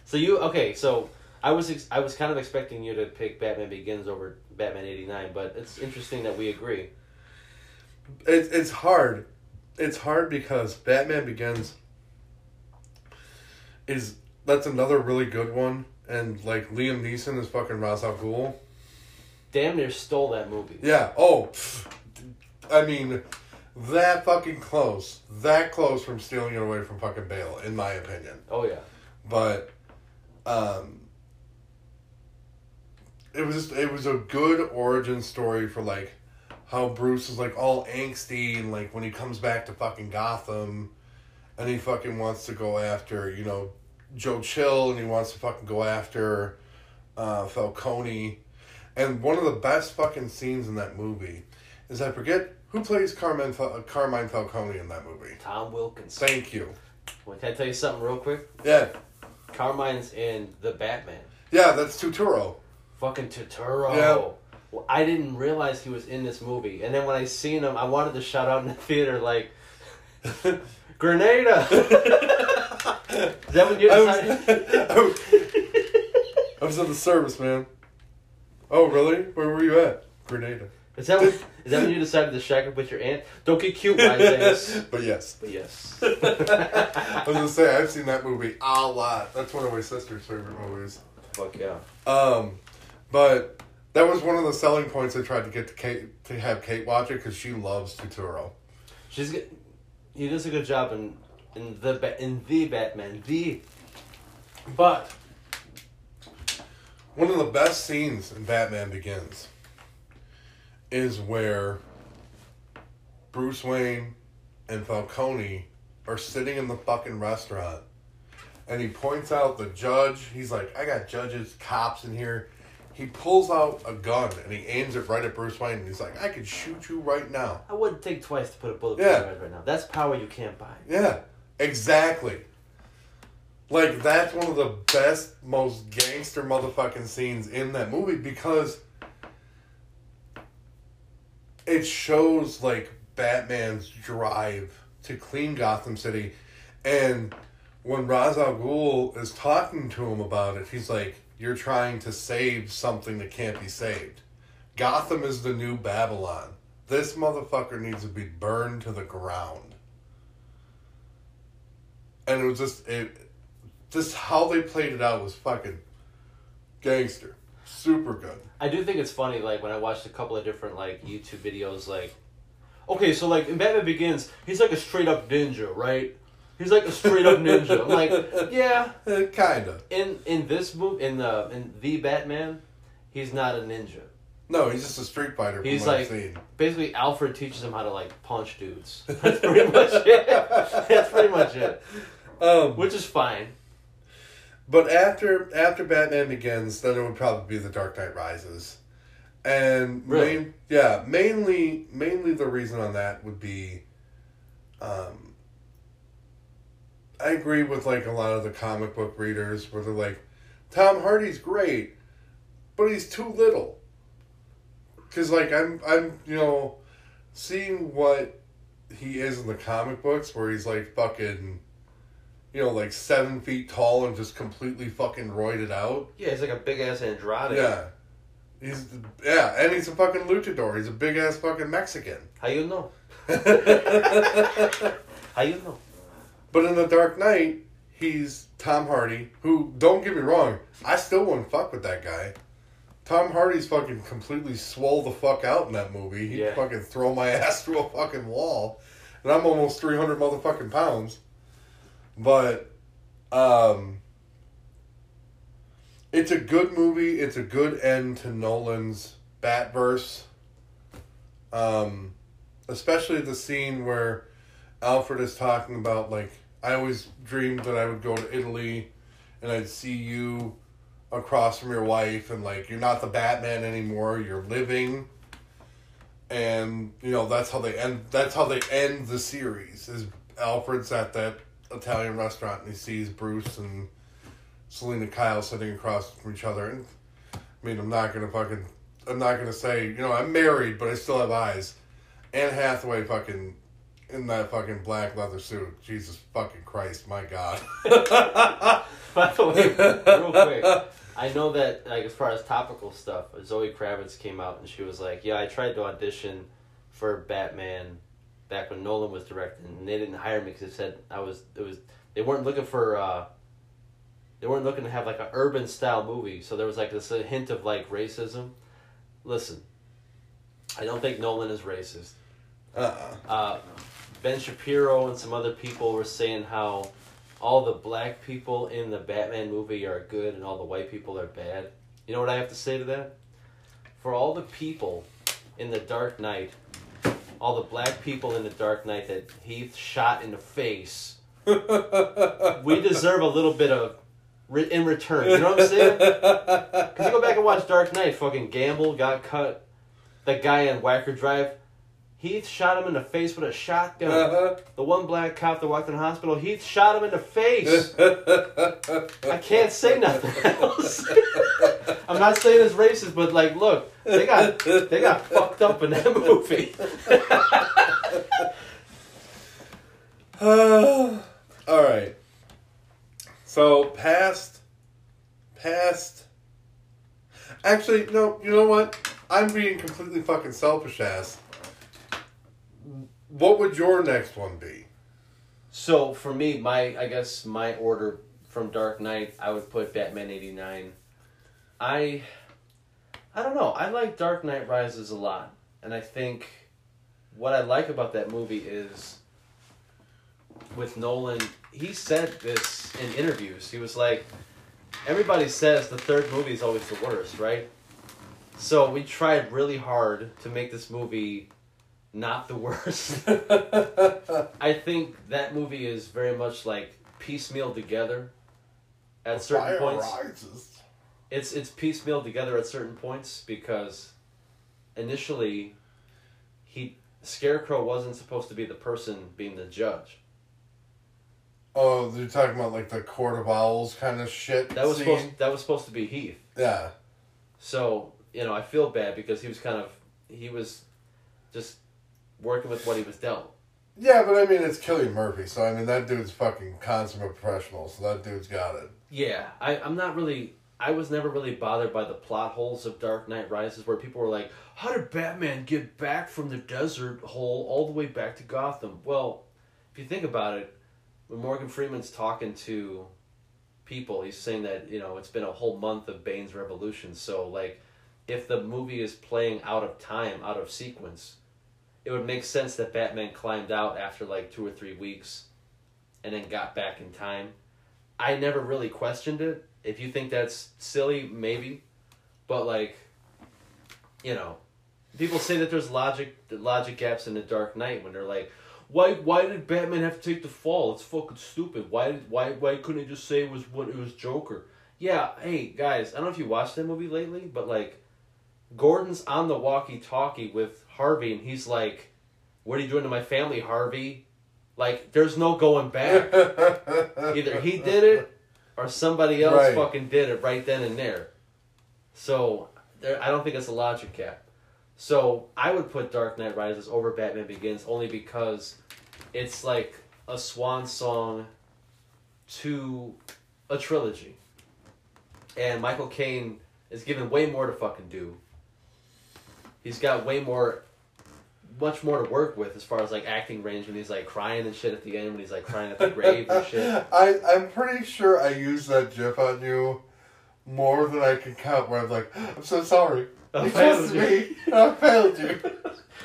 So I was kind of expecting you to pick Batman Begins over Batman 89, but it's interesting that we agree. It's hard. It's hard because Batman Begins is... That's another really good one. And, like, Liam Neeson is fucking Ra's al Ghul. Damn near stole that movie. Yeah. Oh. I mean, that fucking close. That close from stealing it away from fucking Bale, in my opinion. Oh, yeah. But, It was a good origin story for, like... How Bruce is, like, all angsty, and, like, when he comes back to fucking Gotham, and he fucking wants to go after, you know, Joe Chill, and he wants to fucking go after Falcone. And one of the best fucking scenes in that movie is, I forget, who plays Carmine Falcone in that movie? Tom Wilkins. Thank you. Wait, can I tell you something real quick? Yeah. Carmine's in The Batman. Yeah, that's Turturro. Fucking Turturro. Yeah. Well, I didn't realize he was in this movie. And then when I seen him, I wanted to shout out in the theater, like, Grenada! Is that when you decided? I was at the service, man. Oh, really? Where were you at? Grenada. Is that when you decided to shack up with your aunt? Don't get cute, wise ass. But yes. I was going to say, I've seen that movie a lot. That's one of my sister's favorite movies. Fuck yeah. But... That was one of the selling points I tried to get to Kate, to have Kate watch it, because she loves Turturro. He does a good job in the Batman. But one of the best scenes in Batman Begins is where Bruce Wayne and Falcone are sitting in the fucking restaurant, and he points out the judge. He's like, I got judges, cops in here. He pulls out a gun, and he aims it right at Bruce Wayne, and he's like, I could shoot you right now. I wouldn't think twice to put a bullet in your head right now. That's power you can't buy. Yeah, exactly. Like, that's one of the best, most gangster motherfucking scenes in that movie, because it shows, like, Batman's drive to clean Gotham City. And when Ra's al Ghul is talking to him about it, he's like, you're trying to save something that can't be saved. Gotham is the new Babylon. This motherfucker needs to be burned to the ground. And it was just how they played it out was fucking gangster. Super good. I do think it's funny, like, when I watched a couple of different, like, YouTube videos, like, okay, so, like, in Batman Begins, he's like a straight-up ninja, right? He's like a straight up ninja. I'm like, yeah, kinda. In this movie, in the Batman, he's not a ninja. No, he's just a street fighter. He's like, basically Alfred teaches him how to, like, punch dudes. That's pretty much it. Which is fine. But after Batman Begins, then it would probably be The Dark Knight Rises, and really? mainly the reason on that would be. I agree with, like, a lot of the comic book readers where they're like, Tom Hardy's great, but he's too little. Because, like, I'm you know, seeing what he is in the comic books where he's, like, fucking, you know, like, 7 feet tall and just completely fucking roided out. Yeah, he's like a big-ass Andrade. Yeah. And he's a fucking luchador. He's a big-ass fucking Mexican. How you know? How you know? But in The Dark Knight, he's Tom Hardy, who, don't get me wrong, I still wouldn't fuck with that guy. Tom Hardy's fucking completely swole the fuck out in that movie. He'd fucking throw my ass through a fucking wall. And I'm almost 300 motherfucking pounds. But, it's a good movie. It's a good end to Nolan's Batverse. Especially the scene where Alfred is talking about, like, I always dreamed that I would go to Italy and I'd see you across from your wife, and, like, you're not the Batman anymore, you're living. And, you know, that's how they end the series, is Alfred's at that Italian restaurant and he sees Bruce and Selena Kyle sitting across from each other. And I mean, I'm not gonna say, you know, I'm married, but I still have eyes. Anne Hathaway fucking in that fucking black leather suit. Jesus fucking Christ, my God. By the way, real quick, I know that, like, as far as topical stuff, Zoe Kravitz came out and she was like, yeah, I tried to audition for Batman back when Nolan was directing, and they didn't hire me because they said they weren't looking to have, like, an urban style movie, so there was, like, this hint of, like, racism. Listen, I don't think Nolan is racist. Ben Shapiro and some other people were saying how all the black people in the Batman movie are good and all the white people are bad. You know what I have to say to that? For all the people in The Dark Knight, all the black people in The Dark Knight that Heath shot in the face, we deserve a little bit of in return. You know what I'm saying? Because you go back and watch Dark Knight, fucking Gamble got cut. That guy on Wacker Drive, Heath shot him in the face with a shotgun. Uh-huh. The one black cop that walked in the hospital, Heath shot him in the face. I can't say nothing else. I'm not saying it's racist, but, like, look, they got fucked up in that movie. All right. So past. Actually, no. You know what? I'm being completely fucking selfish ass. What would your next one be? So, for me, I guess my order from Dark Knight, I would put Batman 89. I don't know. I like Dark Knight Rises a lot. And I think what I like about that movie is, with Nolan, he said this in interviews. He was like, everybody says the third movie is always the worst, right? So we tried really hard to make this movie not the worst. I think that movie is very much, like, piecemeal together at certain points. Rises. It's piecemeal together at certain points because initially Scarecrow wasn't supposed to be the person being the judge. Oh, you're talking about, like, the Court of Owls kind of shit. That was supposed to be Heath. Yeah. So, you know, I feel bad because he was just working with what he was dealt. Yeah, but I mean, it's Cillian Murphy, so I mean, that dude's fucking consummate professional, so that dude's got it. Yeah, I was never really bothered by the plot holes of Dark Knight Rises where people were like, how did Batman get back from the desert hole all the way back to Gotham? Well, if you think about it, when Morgan Freeman's talking to people, he's saying that, you know, it's been a whole month of Bane's revolution, so, like, if the movie is playing out of time, out of sequence, it would make sense that Batman climbed out after, like, 2 or 3 weeks and then got back in time. I never really questioned it. If you think that's silly, maybe. But, like, you know, people say that there's logic gaps in The Dark Knight when they're like, why did Batman have to take the fall? It's fucking stupid. Why couldn't he just say it was Joker? Yeah, hey, guys, I don't know if you watched that movie lately, but, like, Gordon's on the walkie-talkie with Harvey, and he's like, what are you doing to my family, Harvey? Like, there's no going back. Either he did it, or somebody else fucking did it right then and there. So, I don't think it's a logic gap. So, I would put Dark Knight Rises over Batman Begins, only because it's like a swan song to a trilogy. And Michael Caine is given way more to fucking do. He's got much more to work with as far as, like, acting range when he's, like, crying and shit at the end, when he's, like, crying at the grave and shit. I'm pretty sure I used that gif on you more than I could count, where I was like, I'm so sorry. It was me. I failed you.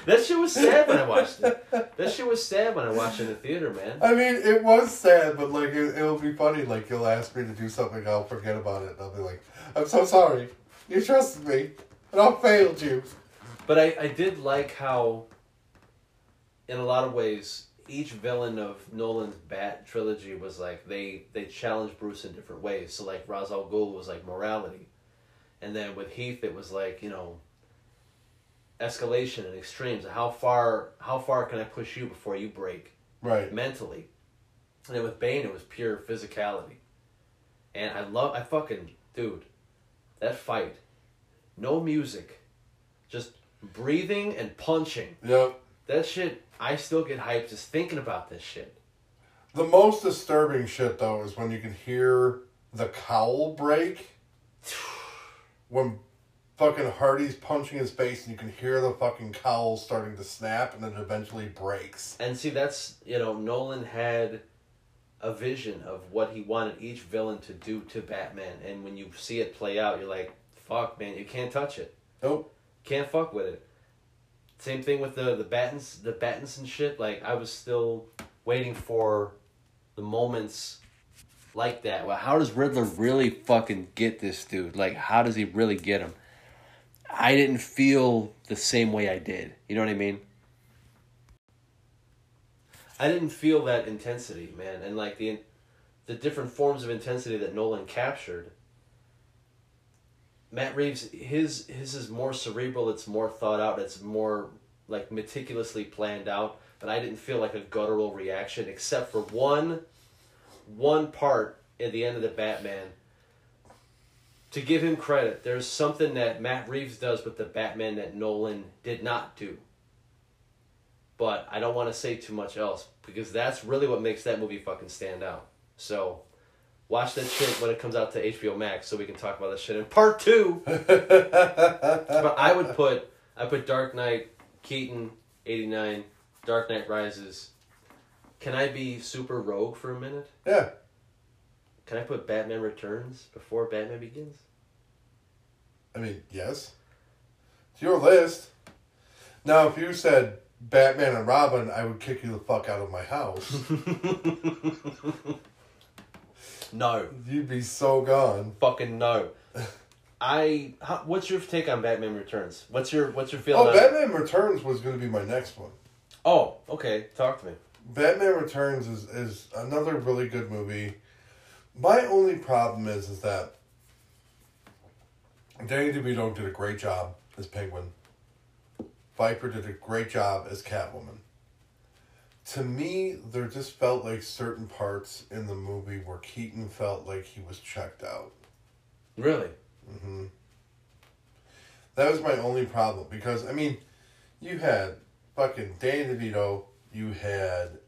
That shit was sad when I watched it. That shit was sad when I watched it in the theater, man. I mean, it was sad, but like, it'll be funny. Like, you'll ask me to do something, I'll forget about it, and I'll be like, I'm so sorry. You trusted me, and I failed you. But I did like how, in a lot of ways, each villain of Nolan's Bat trilogy was like, they challenged Bruce in different ways. So like, Ra's al Ghul was like morality. And then with Heath, it was like, you know, escalation and extremes. How far can I push you before you break? Right. Mentally. And then with Bane, it was pure physicality. And dude, that fight. No music. Just breathing and punching. Yep. That shit, I still get hyped just thinking about this shit. The most disturbing shit, though, is when you can hear the cowl break. When fucking Hardy's punching his face and you can hear the fucking cowl starting to snap and then it eventually breaks. And see, that's, you know, Nolan had a vision of what he wanted each villain to do to Batman. And when you see it play out, you're like, fuck, man, you can't touch it. Nope. Can't fuck with it. Same thing with the Pattinson shit. Like, I was still waiting for the moments like that. Well, how does Riddler really fucking get this dude? Like, how does he really get him? I didn't feel the same way I did. You know what I mean? I didn't feel that intensity, man. And, like, the different forms of intensity that Nolan captured. Matt Reeves, his is more cerebral, it's more thought out, it's more, like, meticulously planned out, but I didn't feel like a guttural reaction, except for one part at the end of the Batman. To give him credit, there's something that Matt Reeves does with the Batman that Nolan did not do. But I don't want to say too much else, because that's really what makes that movie fucking stand out. So... watch that shit when it comes out to HBO Max so we can talk about that shit in part 2. But I put Dark Knight, Keaton, 89, Dark Knight Rises. Can I be super rogue for a minute? Yeah. Can I put Batman Returns before Batman Begins? I mean, yes. It's your list. Now, if you said Batman and Robin, I would kick you the fuck out of my house. No. You'd be so gone. Fucking no. What's your take on Batman Returns? What's your feeling? Oh, Batman Returns was going to be my next one. Oh, okay. Talk to me. Batman Returns is another really good movie. My only problem is that Danny DeVito did a great job as Penguin. Viper did a great job as Catwoman. To me, there just felt like certain parts in the movie where Keaton felt like he was checked out. Really? Mm-hmm. That was my only problem because, I mean, you had fucking Danny DeVito, you had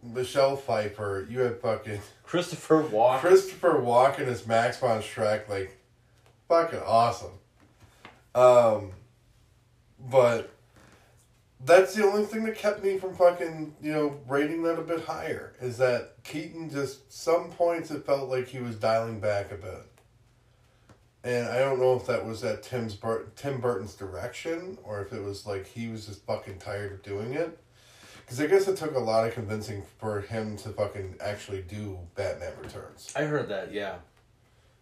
Michelle Pfeiffer, you had fucking... Christopher Walken. Christopher Walken as Max von Schreck, like, fucking awesome. But... that's the only thing that kept me from fucking, you know, rating that a bit higher. Is that Keaton just, some points it felt like he was dialing back a bit. And I don't know if that was at Tim Burton's direction, or if it was like he was just fucking tired of doing it. Because I guess it took a lot of convincing for him to fucking actually do Batman Returns. I heard that, yeah.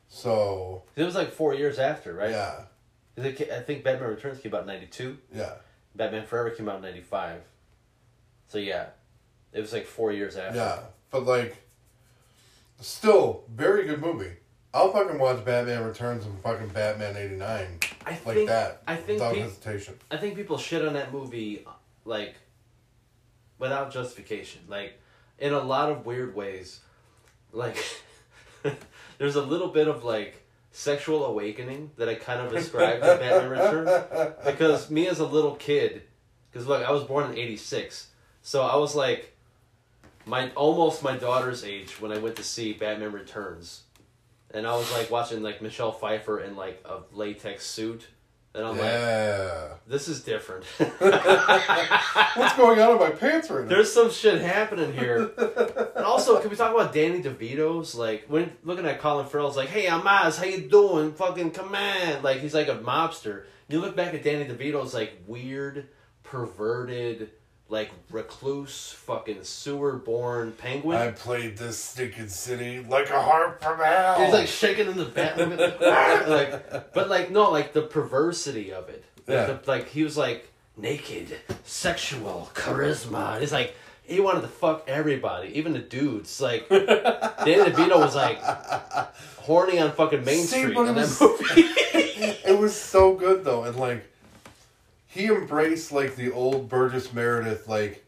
So... it was like 4 years after, right? Yeah. I think Batman Returns came out in 92. Yeah. Batman Forever came out in 95. So, yeah. It was like 4 years after. Yeah. But, like, still, very good movie. I'll fucking watch Batman Returns and fucking Batman 89. Hesitation. I think people shit on that movie, like, without justification. Like, in a lot of weird ways. Like, there's a little bit of, like, sexual awakening that I kind of described in Batman Returns, because me as a little kid, because look, I was born in 86, so I was like almost my daughter's age when I went to see Batman Returns, and I was like watching like Michelle Pfeiffer in like a latex suit And I'm like, this is different. What's going on in my pants right now? There's some shit happening here. And also, can we talk about Danny DeVito's, like, when looking at Colin Farrell's like, hey, I'm Oz, how you doing? Fucking come on. Like, he's like a mobster. You look back at Danny DeVito's, like, weird, perverted, like, recluse, fucking sewer-born penguin. I played this stinking city like a harp from hell. He's, like, shaking in the Batman. Like, but, like, no, like, the perversity of it. Yeah. Like, he was, like, naked, sexual, charisma. It's like, he wanted to fuck everybody, even the dudes. Like, Danny DeVito was, like, horny on fucking Main Street in that movie. It was so good, though, and, like, he embraced, like, the old Burgess Meredith, like,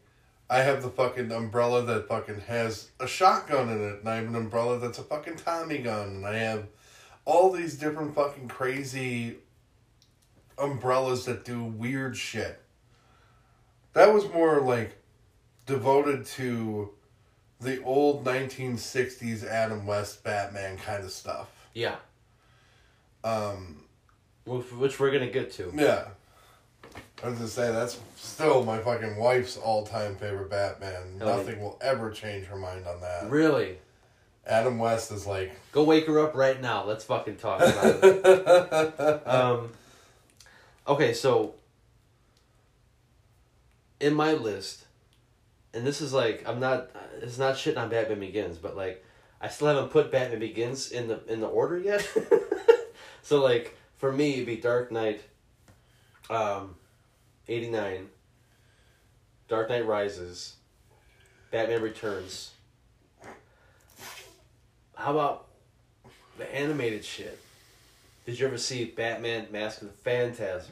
I have the fucking umbrella that fucking has a shotgun in it, and I have an umbrella that's a fucking Tommy gun, and I have all these different fucking crazy umbrellas that do weird shit. That was more, like, devoted to the old 1960s Adam West Batman kind of stuff. Yeah. Which we're gonna get to. Yeah. I was going to say, that's still my fucking wife's all-time favorite Batman. Hell, nothing will ever change her mind on that. Really? Adam West is like... Go wake her up right now. Let's fucking talk about it. Okay, so... In my list, and this is like, I'm not... It's not shitting on Batman Begins, but like, I still haven't put Batman Begins in the order yet. So like, for me, it'd be Dark Knight... 89, Dark Knight Rises, Batman Returns. How about the animated shit? Did you ever see Batman Mask of the Phantasm?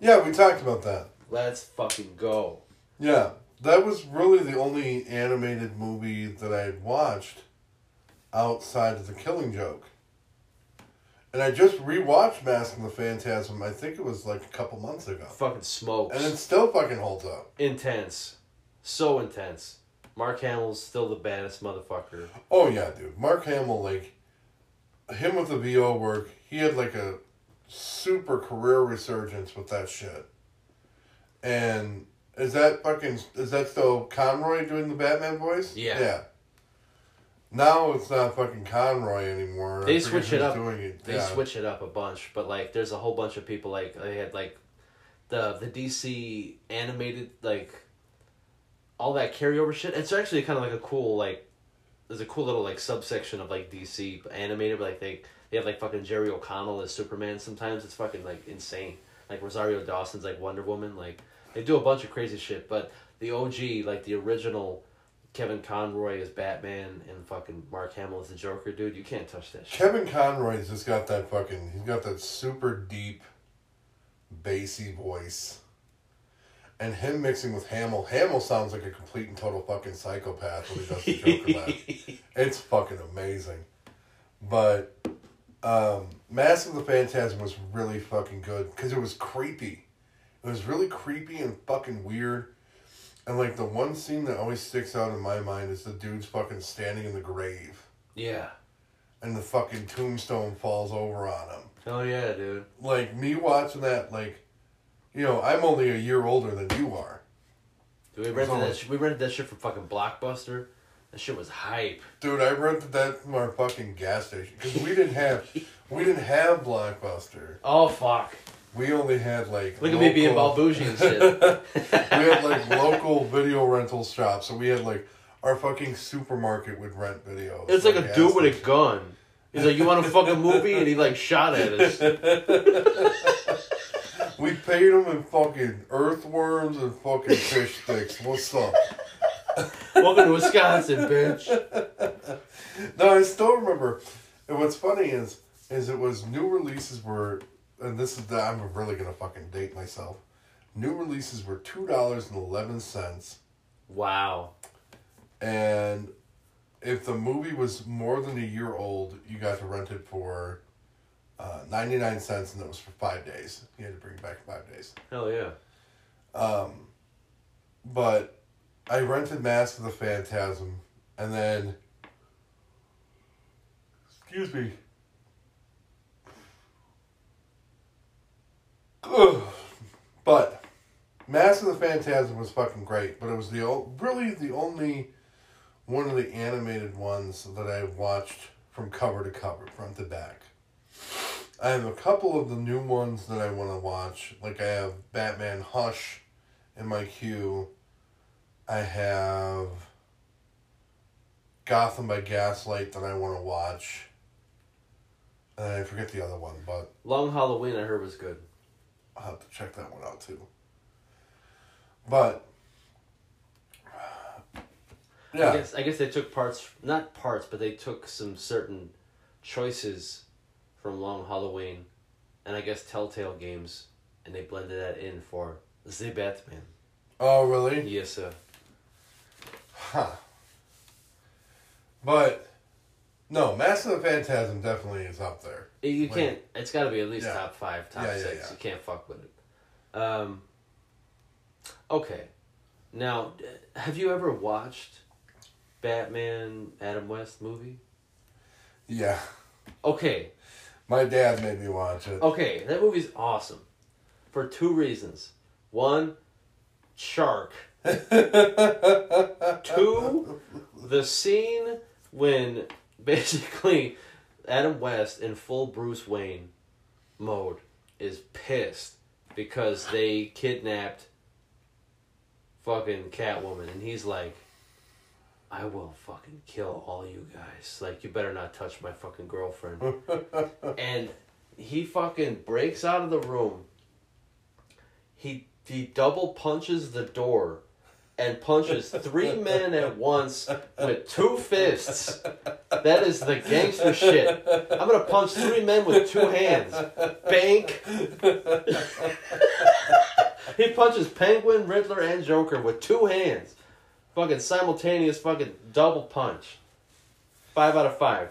Yeah, we talked about that. Let's fucking go. Yeah, that was really the only animated movie that I had watched outside of The Killing Joke. And I just rewatched Mask of the Phantasm. I think it was like a couple months ago. Fucking smokes. And it still fucking holds up. Intense. So intense. Mark Hamill's still the baddest motherfucker. Oh, yeah, dude. Mark Hamill, like, him with the VO work, he had like a super career resurgence with that shit. And is that still Conroy doing the Batman voice? Yeah. Yeah. Now it's not fucking Conroy anymore. They switch it up. They switch it up a bunch, but like there's a whole bunch of people like they had like the DC animated like all that carryover shit. It's actually kind of like a cool like there's a cool little like subsection of like DC animated. But, like they have like fucking Jerry O'Connell as Superman. Sometimes it's fucking like insane. Like Rosario Dawson's like Wonder Woman. Like they do a bunch of crazy shit. But the OG like the original. Kevin Conroy is Batman and fucking Mark Hamill is the Joker, dude. You can't touch that shit. Kevin Conroy's just got that fucking... He's got that super deep, bassy voice. And him mixing with Hamill. Hamill sounds like a complete and total fucking psychopath when he does the Joker laugh. It's fucking amazing. But Mask of the Phantasm was really fucking good because it was creepy. It was really creepy and fucking weird. And, like, the one scene that always sticks out in my mind is the dude's fucking standing in the grave. Yeah. And the fucking tombstone falls over on him. Hell yeah, dude. Like, me watching that, like, you know, I'm only a year older than you are. Dude, we rented that shit from fucking Blockbuster. That shit was hype. Dude, I rented that from our fucking gas station. Because we didn't have Blockbuster. Oh, fuck. We only had, like... Look at me being all bougie and shit. We had, like, local video rental shops. So we had, like, our fucking supermarket would rent videos. It's like a dude with a gun. He's like, you want a fucking movie? And he, like, shot at us. We paid him in fucking earthworms and fucking fish sticks. What's up? Welcome to Wisconsin, bitch. No, I still remember. And what's funny is it was new releases were... And this is... I'm really going to fucking date myself. New releases were $2.11. Wow. And if the movie was more than a year old, you got to rent it for 99 cents, and it was for 5 days. You had to bring it back 5 days. Hell yeah. But I rented Mask of the Phantasm, and then... Excuse me. But Mask of the Phantasm was fucking great, but it was really the only one of the animated ones that I watched from cover to cover, front to back. I have a couple of the new ones that I want to watch. Like, I have Batman Hush in my queue. I have Gotham by Gaslight that I want to watch. And I forget the other one, but... Long Halloween, I heard, was good. I'll have to check that one out, too. But... yeah. I guess they took parts... Not parts, but they took some certain choices from Long Halloween and, I guess, Telltale games, and they blended that in for The Batman. Oh, really? Yes, sir. Huh. But... no, Mask of the Phantasm definitely is up there. You can't... it's got to be at least top five, top six. Yeah. You can't fuck with it. Okay. Now, have you ever watched Batman Adam West movie? Yeah. Okay. My dad made me watch it. Okay, that movie's awesome. For two reasons. One, shark. Two, the scene when... basically, Adam West in full Bruce Wayne mode is pissed because they kidnapped fucking Catwoman. And he's like, I will fucking kill all you guys. Like, you better not touch my fucking girlfriend. And he fucking breaks out of the room. He double punches the door and punches three men at once with two fists. That is the gangster shit. I'm going to punch three men with two hands. Bank. He punches Penguin, Riddler, and Joker with two hands. Fucking simultaneous fucking double punch. 5 out of 5.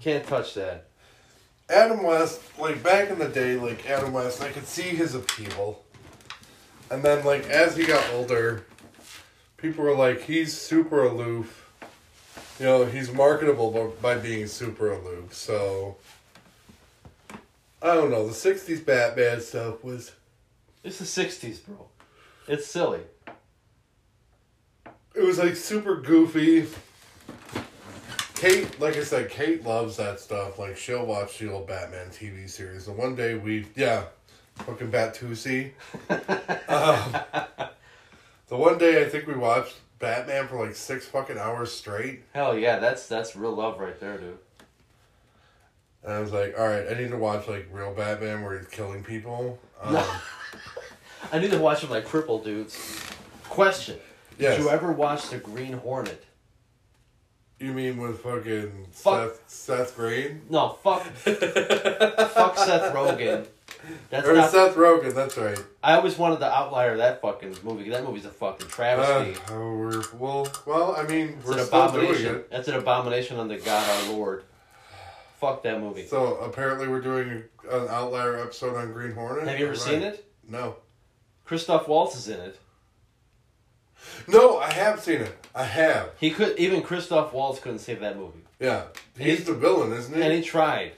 Can't touch that. Adam West, like back in the day, like Adam West, I could see his appeal. And then, like, as he got older, people were like, he's super aloof. You know, he's marketable by being super aloof. So, I don't know. The 60s Batman stuff was... it's the 60s, bro. It's silly. It was, like, super goofy. Kate, like I said, Kate loves that stuff. Like, she'll watch the old Batman TV series. And one day we... yeah. Fucking Bat-Tusi. The one day I think we watched Batman for like 6 fucking hours straight. Hell yeah, that's real love right there, dude. And I was like, alright, I need to watch like real Batman where he's killing people. I need to watch him like cripple dudes. Question. Yes. Did you ever watch The Green Hornet? You mean with fucking Seth Green? No, fuck Seth Rogen. Seth Rogen, that's right. I always wanted the outlier of that fucking movie. That movie's a fucking travesty. We're still doing it. That's an abomination unto God our Lord. Fuck that movie. So, apparently we're doing an outlier episode on Green Hornet. Have you ever seen it? No. Christoph Waltz is in it. No, I have seen it. I have. Even Christoph Waltz couldn't save that movie. Yeah. He's the villain, isn't he? And he tried.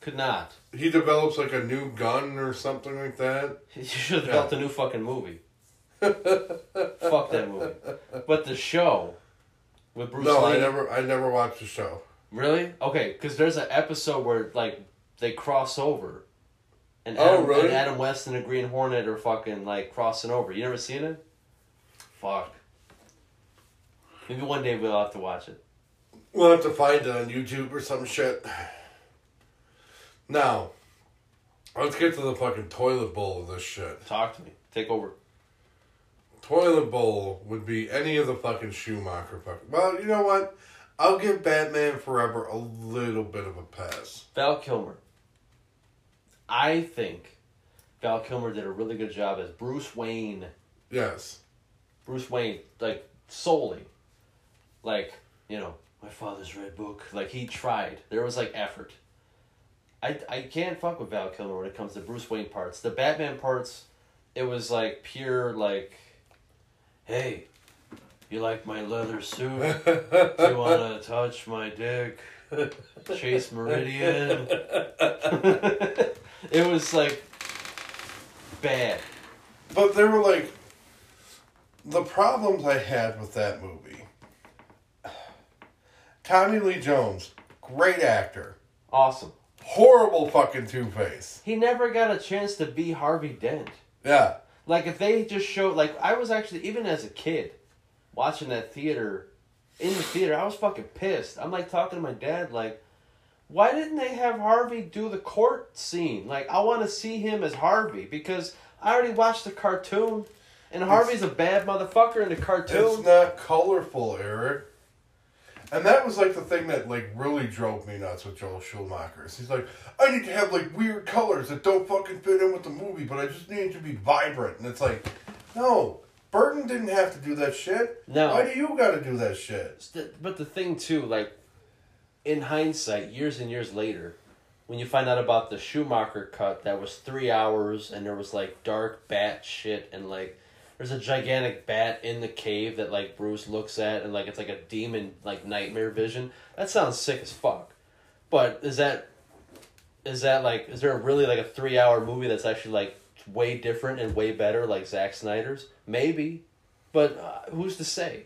Could not. He develops like a new gun or something like that. You should have developed a new fucking movie. Fuck that movie. But The Show with Bruce Wayne. No, I never watched The Show. Really? Okay, because there's an episode where like they cross over, and and Adam West and the Green Hornet are fucking like crossing over. You never seen it? Fuck. Maybe one day we'll have to watch it. We'll have to find it on YouTube or some shit. Now, let's get to the fucking toilet bowl of this shit. Talk to me. Take over. Toilet bowl would be any of the fucking Schumacher fucking... well, you know what? I'll give Batman Forever a little bit of a pass. Val Kilmer. I think Val Kilmer did a really good job as Bruce Wayne. Yes. Bruce Wayne, like, solely. Like, you know, my father's red book. Like, he tried. There was, like, effort. I can't fuck with Val Kilmer when it comes to Bruce Wayne parts. The Batman parts, it was like pure, like, hey, you like my leather suit? Do you want to touch my dick? Chase Meridian? It was like, bad. But they were like, the problems I had with that movie. Tommy Lee Jones, great actor. Awesome. Horrible fucking Two-Face. He never got a chance to be Harvey Dent. Yeah. Like, if they just showed... Like, I was actually, even as a kid, watching that theater... In the theater, I was fucking pissed. I'm, like, talking to my dad, like, why didn't they have Harvey do the court scene? Like, I want to see him as Harvey, because I already watched the cartoon, and Harvey's a bad motherfucker in the cartoon. It's not colorful, Eric. And that was, like, the thing that, like, really drove me nuts with Joel Schumacher. He's like, I need to have, like, weird colors that don't fucking fit in with the movie, but I just need it to be vibrant. And it's like, no... Burton didn't have to do that shit. No. Why do you gotta do that shit? But the thing, too, like, in hindsight, years and years later, when you find out about the Schumacher cut that was 3 hours and there was, like, dark bat shit and, like, there's a gigantic bat in the cave that, like, Bruce looks at and, like, it's like a demon, like, nightmare vision. That sounds sick as fuck. But is there really, like, a 3-hour movie that's actually, like, way different and way better, like Zack Snyder's? Maybe. But who's to say?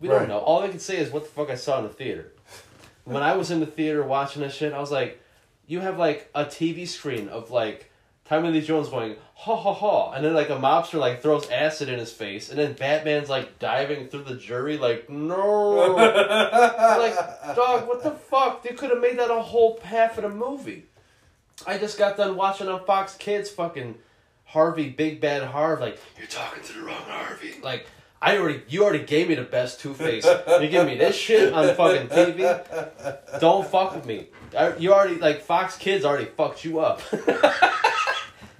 We don't know. All I can say is what the fuck I saw in the theater. When I was in the theater watching that shit, I was like, you have, like, a TV screen of, like, Tommy Lee Jones going, ha, ha, ha. And then, like, a mobster, like, throws acid in his face. And then Batman's, like, diving through the jury, like, no. Like, dog, what the fuck? They could have made that a whole half of the movie. I just got done watching on Fox Kids fucking... Harvey, big bad Harv, like, you're talking to the wrong Harvey. Like, you already gave me the best Two-Face. You give me this shit on fucking TV? Don't fuck with me. Fox Kids already fucked you up.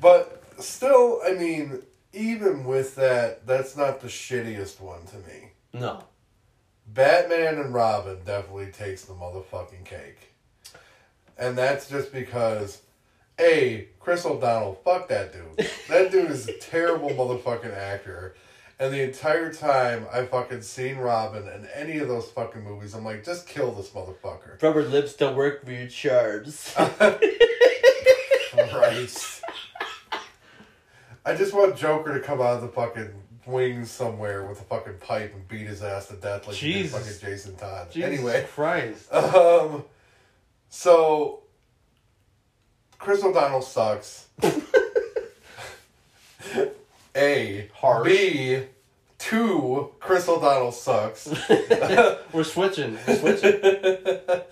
But still, I mean, even with that, that's not the shittiest one to me. No. Batman and Robin definitely takes the motherfucking cake. And that's just because... A, Chris O'Donnell, fuck that dude. That dude is a terrible motherfucking actor. And the entire time I fucking seen Robin in any of those fucking movies, I'm like, just kill this motherfucker. Rubber lips don't work for your charms. Christ. I just want Joker to come out of the fucking wings somewhere with a fucking pipe and beat his ass to death like he did fucking Jason Todd. Jesus anyway, Christ. So... Chris O'Donnell sucks. A. Harsh. B. 2. Chris O'Donnell sucks. We're switching. Arnold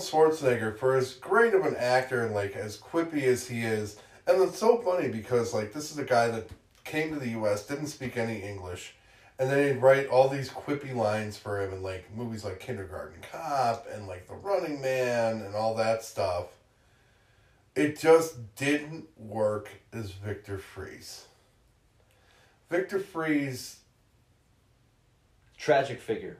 Schwarzenegger, for as great of an actor and, like, as quippy as he is, and it's so funny because, like, this is a guy that came to the U.S., didn't speak any English, and then he'd write all these quippy lines for him in, like, movies like Kindergarten Cop and, like, The Running Man and all that stuff. It just didn't work as Victor Freeze. Victor Freeze... Tragic figure.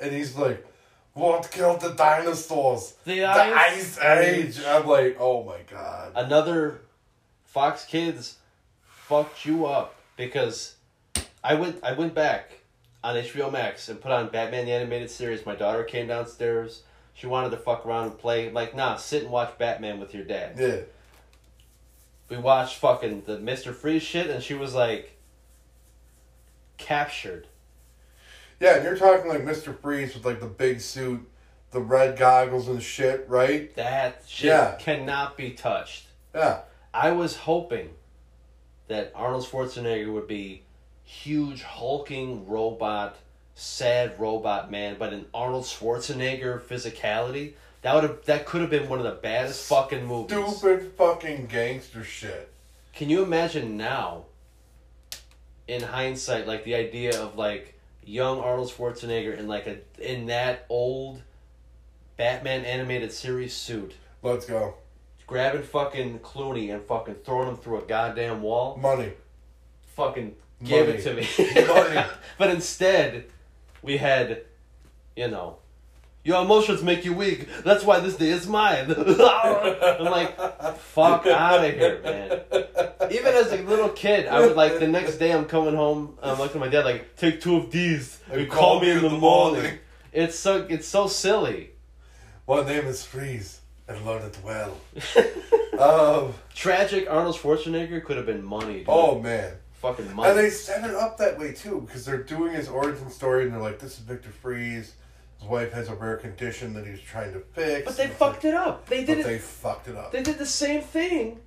And he's like, what killed the dinosaurs? The Ice Age. I'm like, oh my God. Another Fox Kids fucked you up because... I went back on HBO Max and put on Batman the Animated Series. My daughter came downstairs. She wanted to fuck around and play. I'm like, nah, sit and watch Batman with your dad. Yeah. We watched fucking the Mr. Freeze shit, and she was, like, captured. Yeah, and you're talking, like, Mr. Freeze with, like, the big suit, the red goggles and shit, right? That shit cannot be touched. Yeah. I was hoping that Arnold Schwarzenegger would be... huge, hulking robot, sad robot man, but an Arnold Schwarzenegger physicality. That could have been one of the baddest fucking movies. Stupid fucking gangster shit. Can you imagine now, in hindsight, like the idea of like young Arnold Schwarzenegger in like in that old Batman animated series suit? Let's go. Grabbing fucking Clooney and fucking throwing him through a goddamn wall. Money. Fucking. Give it to me. But instead, we had, you know, your emotions make you weak. That's why this day is mine. I'm like, fuck out of here, man. Even as a little kid, I would like, the next day I'm coming home, I'm looking at my dad like, take 2 of these and call me in the morning. It's so silly. One name is Freeze and learn it well. Tragic Arnold Schwarzenegger could have been money, dude. Oh, man. Fucking money. And they set it up that way, too, because they're doing his origin story, and they're like, this is Victor Freeze. His wife has a rare condition that he's trying to fix. But they fucked it up. They fucked it up. They did the same thing.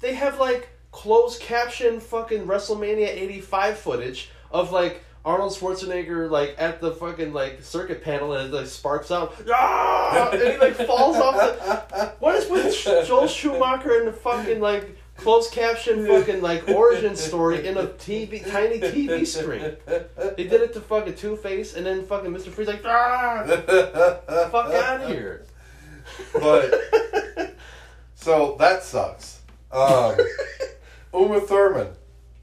They have, like, closed caption fucking WrestleMania 85 footage of, like, Arnold Schwarzenegger, like, at the fucking, like, circuit panel, and it, like, sparks out. Ah! And he, like, falls off the... What is with Joel Schumacher and the fucking, like, closed caption fucking, like, origin story in a tiny TV screen? They did it to fucking Two-Face, and then fucking Mr. Freeze, like, ah! Fuck out of here. But... So, that sucks. Uma Thurman.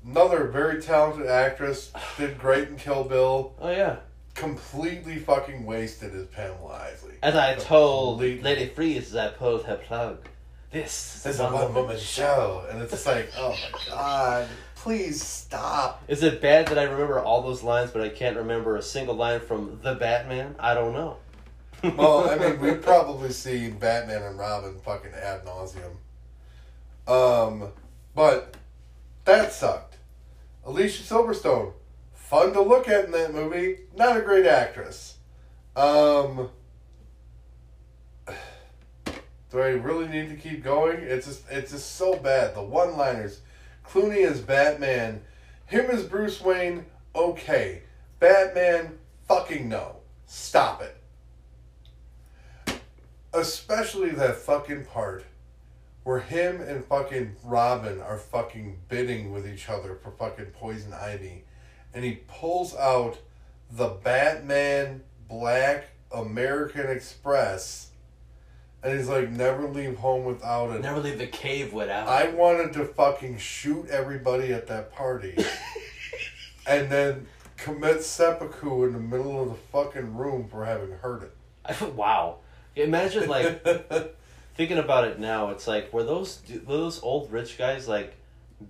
Another very talented actress, did great in Kill Bill. Oh, yeah. Completely fucking wasted as Pamela Isley. As I told Lady Freeze as I pulled her plug, this is a one-woman show. And it's just like, oh my god, please stop. Is it bad that I remember all those lines, but I can't remember a single line from The Batman? I don't know. Well, I mean, we've probably seen Batman and Robin fucking ad nauseum. But that sucked. Alicia Silverstone, fun to look at in that movie, not a great actress. Do I really need to keep going? It's just so bad. The one-liners. Clooney as Batman, him as Bruce Wayne, okay. Batman, fucking no. Stop it. Especially that fucking part where him and fucking Robin are fucking bidding with each other for fucking Poison Ivy. And he pulls out the Batman Black American Express. And he's like, never leave home without it. Never leave the cave without it. I wanted to fucking shoot everybody at that party. And then commit seppuku in the middle of the fucking room for having heard it. Wow. Imagine, like... Thinking about it now, it's like, were those old rich guys, like,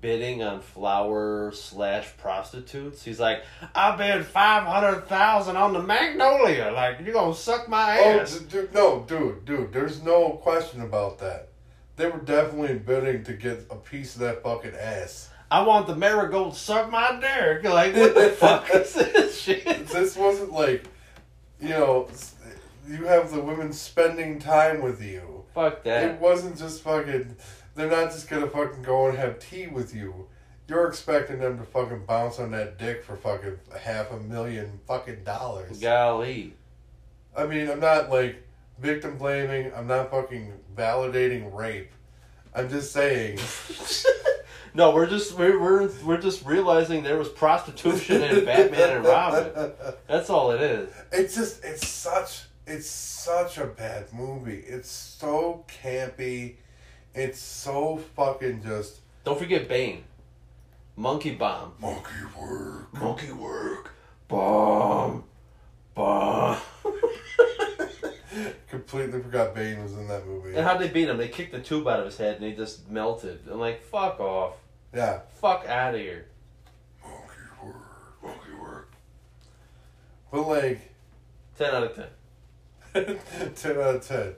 bidding on flower/prostitutes? He's like, I bid $500,000 on the Magnolia. Like, you're going to suck my ass. Oh, dude, there's no question about that. They were definitely bidding to get a piece of that fucking ass. I want the marigold to suck my dick. Like, what the fuck is this shit? This wasn't like, you know, you have the women spending time with you. Fuck that. It wasn't just fucking... They're not just gonna fucking go and have tea with you. You're expecting them to fucking bounce on that dick for fucking $500,000 fucking dollars. Golly. I mean, I'm not, like, victim blaming. I'm not fucking validating rape. I'm just saying... No, we're just realizing there was prostitution in Batman and Robin. That's all it is. It's such a bad movie. It's so campy. It's so fucking just... Don't forget Bane. Monkey Bomb. Monkey work. Monkey work. Bomb. Bomb. Completely forgot Bane was in that movie. And how'd they beat him? They kicked the tube out of his head and he just melted. I'm like, fuck off. Yeah. Fuck out of here. Monkey work. Monkey work. But like... 10 out of 10. 10 out of 10.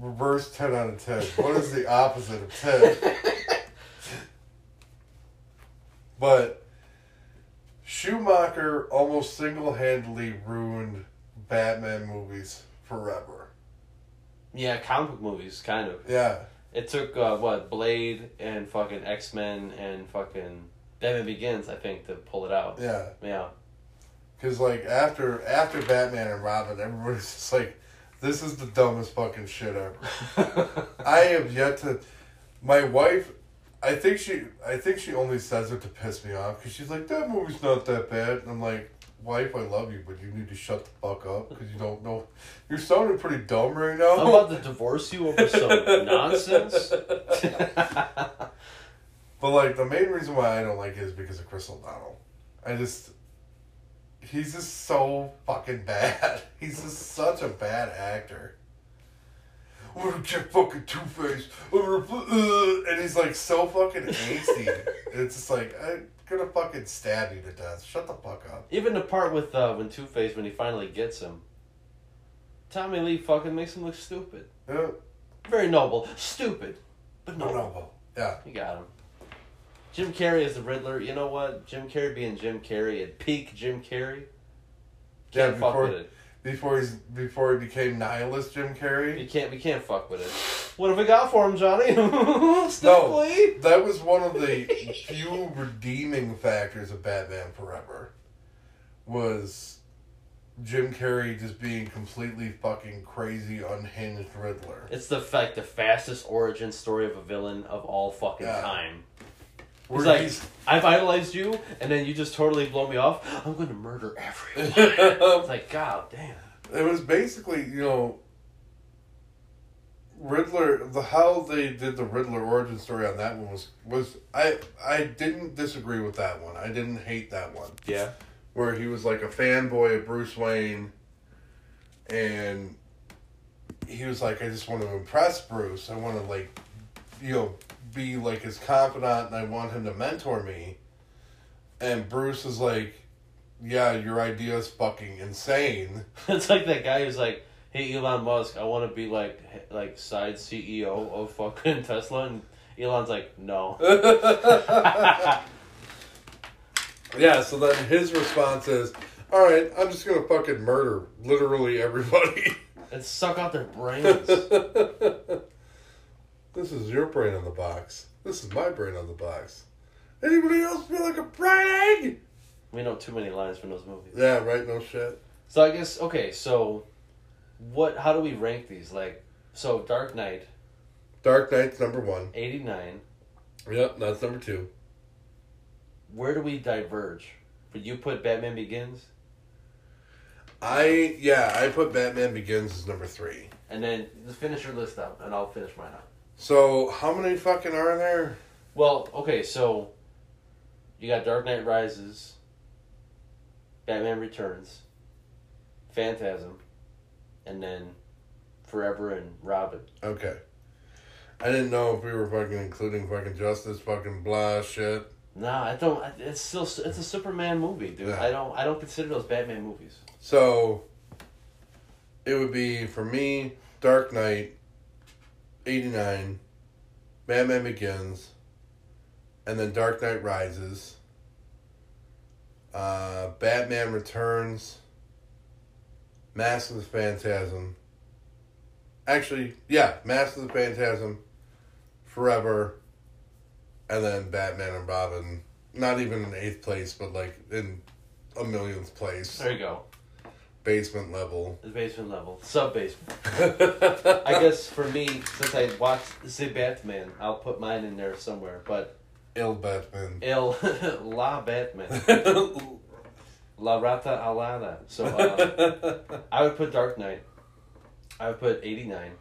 Reverse 10 out of 10. What is the opposite of 10? But Schumacher almost single-handedly ruined Batman movies forever. Yeah, comic book movies, kind of. Yeah. It took, Blade and fucking X-Men and fucking Batman Begins, I think, to pull it out. Yeah. Yeah. Because, like, after Batman and Robin, everybody's just like, this is the dumbest fucking shit ever. I have yet to... My wife, I think she only says it to piss me off, because she's like, that movie's not that bad. And I'm like, wife, I love you, but you need to shut the fuck up, because you don't know... You're sounding pretty dumb right now. I'm about to divorce you over some nonsense. But, like, the main reason why I don't like it is because of Chris O'Donnell. He's just so fucking bad. He's just such a bad actor. We're gonna get fucking Two-Face. And he's like so fucking angsty. It's just like, I'm gonna fucking stab you to death. Shut the fuck up. Even the part with when Two-Face, when he finally gets him, Tommy Lee fucking makes him look stupid. Yeah. Very noble. Stupid. But no elbow. Yeah. You got him. Jim Carrey is the Riddler. You know what? Jim Carrey being Jim Carrey at peak Jim Carrey. Can't fuck with it. Before he became nihilist Jim Carrey. We can't fuck with it. What have we got for him, Johnny? Still, that was one of the few redeeming factors of Batman Forever. Was Jim Carrey just being completely fucking crazy, unhinged Riddler. It's the fastest origin story of a villain of all fucking time. He's like, I've idolized you, and then you just totally blow me off. I'm going to murder everyone. It's like, God damn. It was basically, you know, Riddler, how they did the Riddler origin story on that one was I didn't disagree with that one. I didn't hate that one. Yeah. Where he was like a fanboy of Bruce Wayne, and he was like, I just want to impress Bruce. I want to, like, you know, be like his confidant, and I want him to mentor me. And Bruce is like, yeah, your idea is fucking insane. It's like that guy who's like, hey, Elon Musk, I want to be like side CEO of fucking Tesla. And Elon's like, no. Yeah, so then his response is, alright, I'm just gonna fucking murder literally everybody. And suck out their brains. This is your brain on the box. This is my brain on the box. Anybody else feel like a fried egg? We know too many lines from those movies. Yeah, right, no shit. So I guess, okay, so how do we rank these? Like, so Dark Knight. Dark Knight's number 1. 89. Yep, that's number 2. Where do we diverge? Would you put Batman Begins? I put Batman Begins as number 3. And then finish your list out, and I'll finish mine out. So, how many fucking are there? Well, okay, so you got Dark Knight Rises, Batman Returns, Phantasm, and then Forever and Robin. Okay. I didn't know if we were fucking including fucking Justice fucking blah shit. Nah, I don't. It's a Superman movie, dude. Yeah. I don't consider those Batman movies. So, it would be, for me, Dark Knight, 89, Batman Begins, and then Dark Knight Rises, Batman Returns, Mask of the Phantasm. Actually, yeah, Mask of the Phantasm, Forever, and then Batman and Robin. Not even in 8th place, but like in a millionth place. There you go. Basement level. Basement level. Sub-basement. I guess for me, since I watched The Batman, I'll put mine in there somewhere, but... Il Batman. La Batman. La Rata Alana. So, I would put Dark Knight. I would put 89.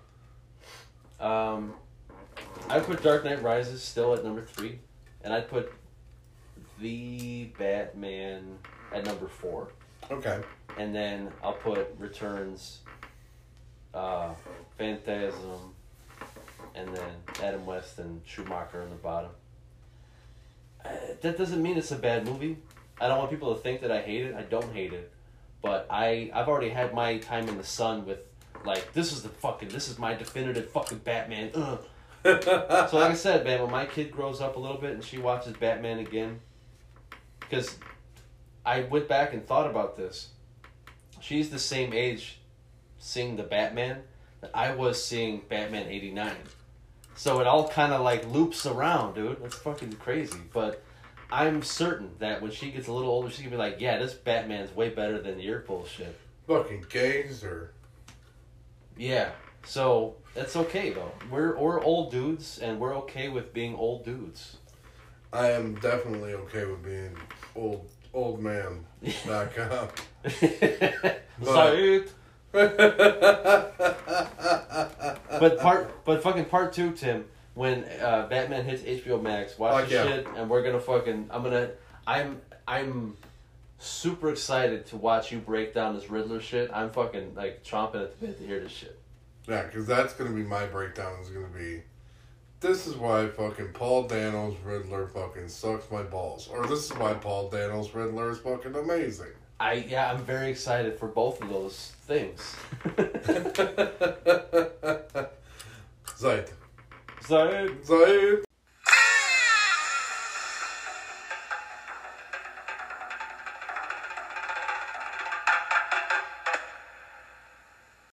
I'd put Dark Knight Rises still at number 3, and I'd put The Batman at number 4. Okay. And then I'll put Returns, Phantasm, and then Adam West and Schumacher on the bottom. That doesn't mean it's a bad movie. I don't want people to think that I hate it. I don't hate it. But I've already had my time in the sun with, like, this is my definitive fucking Batman. Ugh. So like I said, man, when my kid grows up a little bit and she watches Batman again, because I went back and thought about this. She's the same age seeing the Batman that I was seeing Batman 89. So it all kind of like loops around, dude. It's fucking crazy. But I'm certain that when she gets a little older, she's going to be like, yeah, this Batman's way better than your bullshit. Fucking gazer. Yeah. So that's okay, though. We're old dudes, and we're okay with being old dudes. I am definitely okay with being old man. .com. Zeit. But fucking part 2, Tim, when Batman hits HBO Max, watch the shit, and we're gonna fucking. I'm super excited to watch you break down this Riddler shit. I'm fucking like chomping at the bit to hear this shit. Yeah, because that's gonna be my breakdown. Is gonna be. This is why fucking Paul Dano's Riddler fucking sucks my balls. Or this is why Paul Dano's Riddler is fucking amazing. I'm very excited for both of those things. Zeit. Zeit.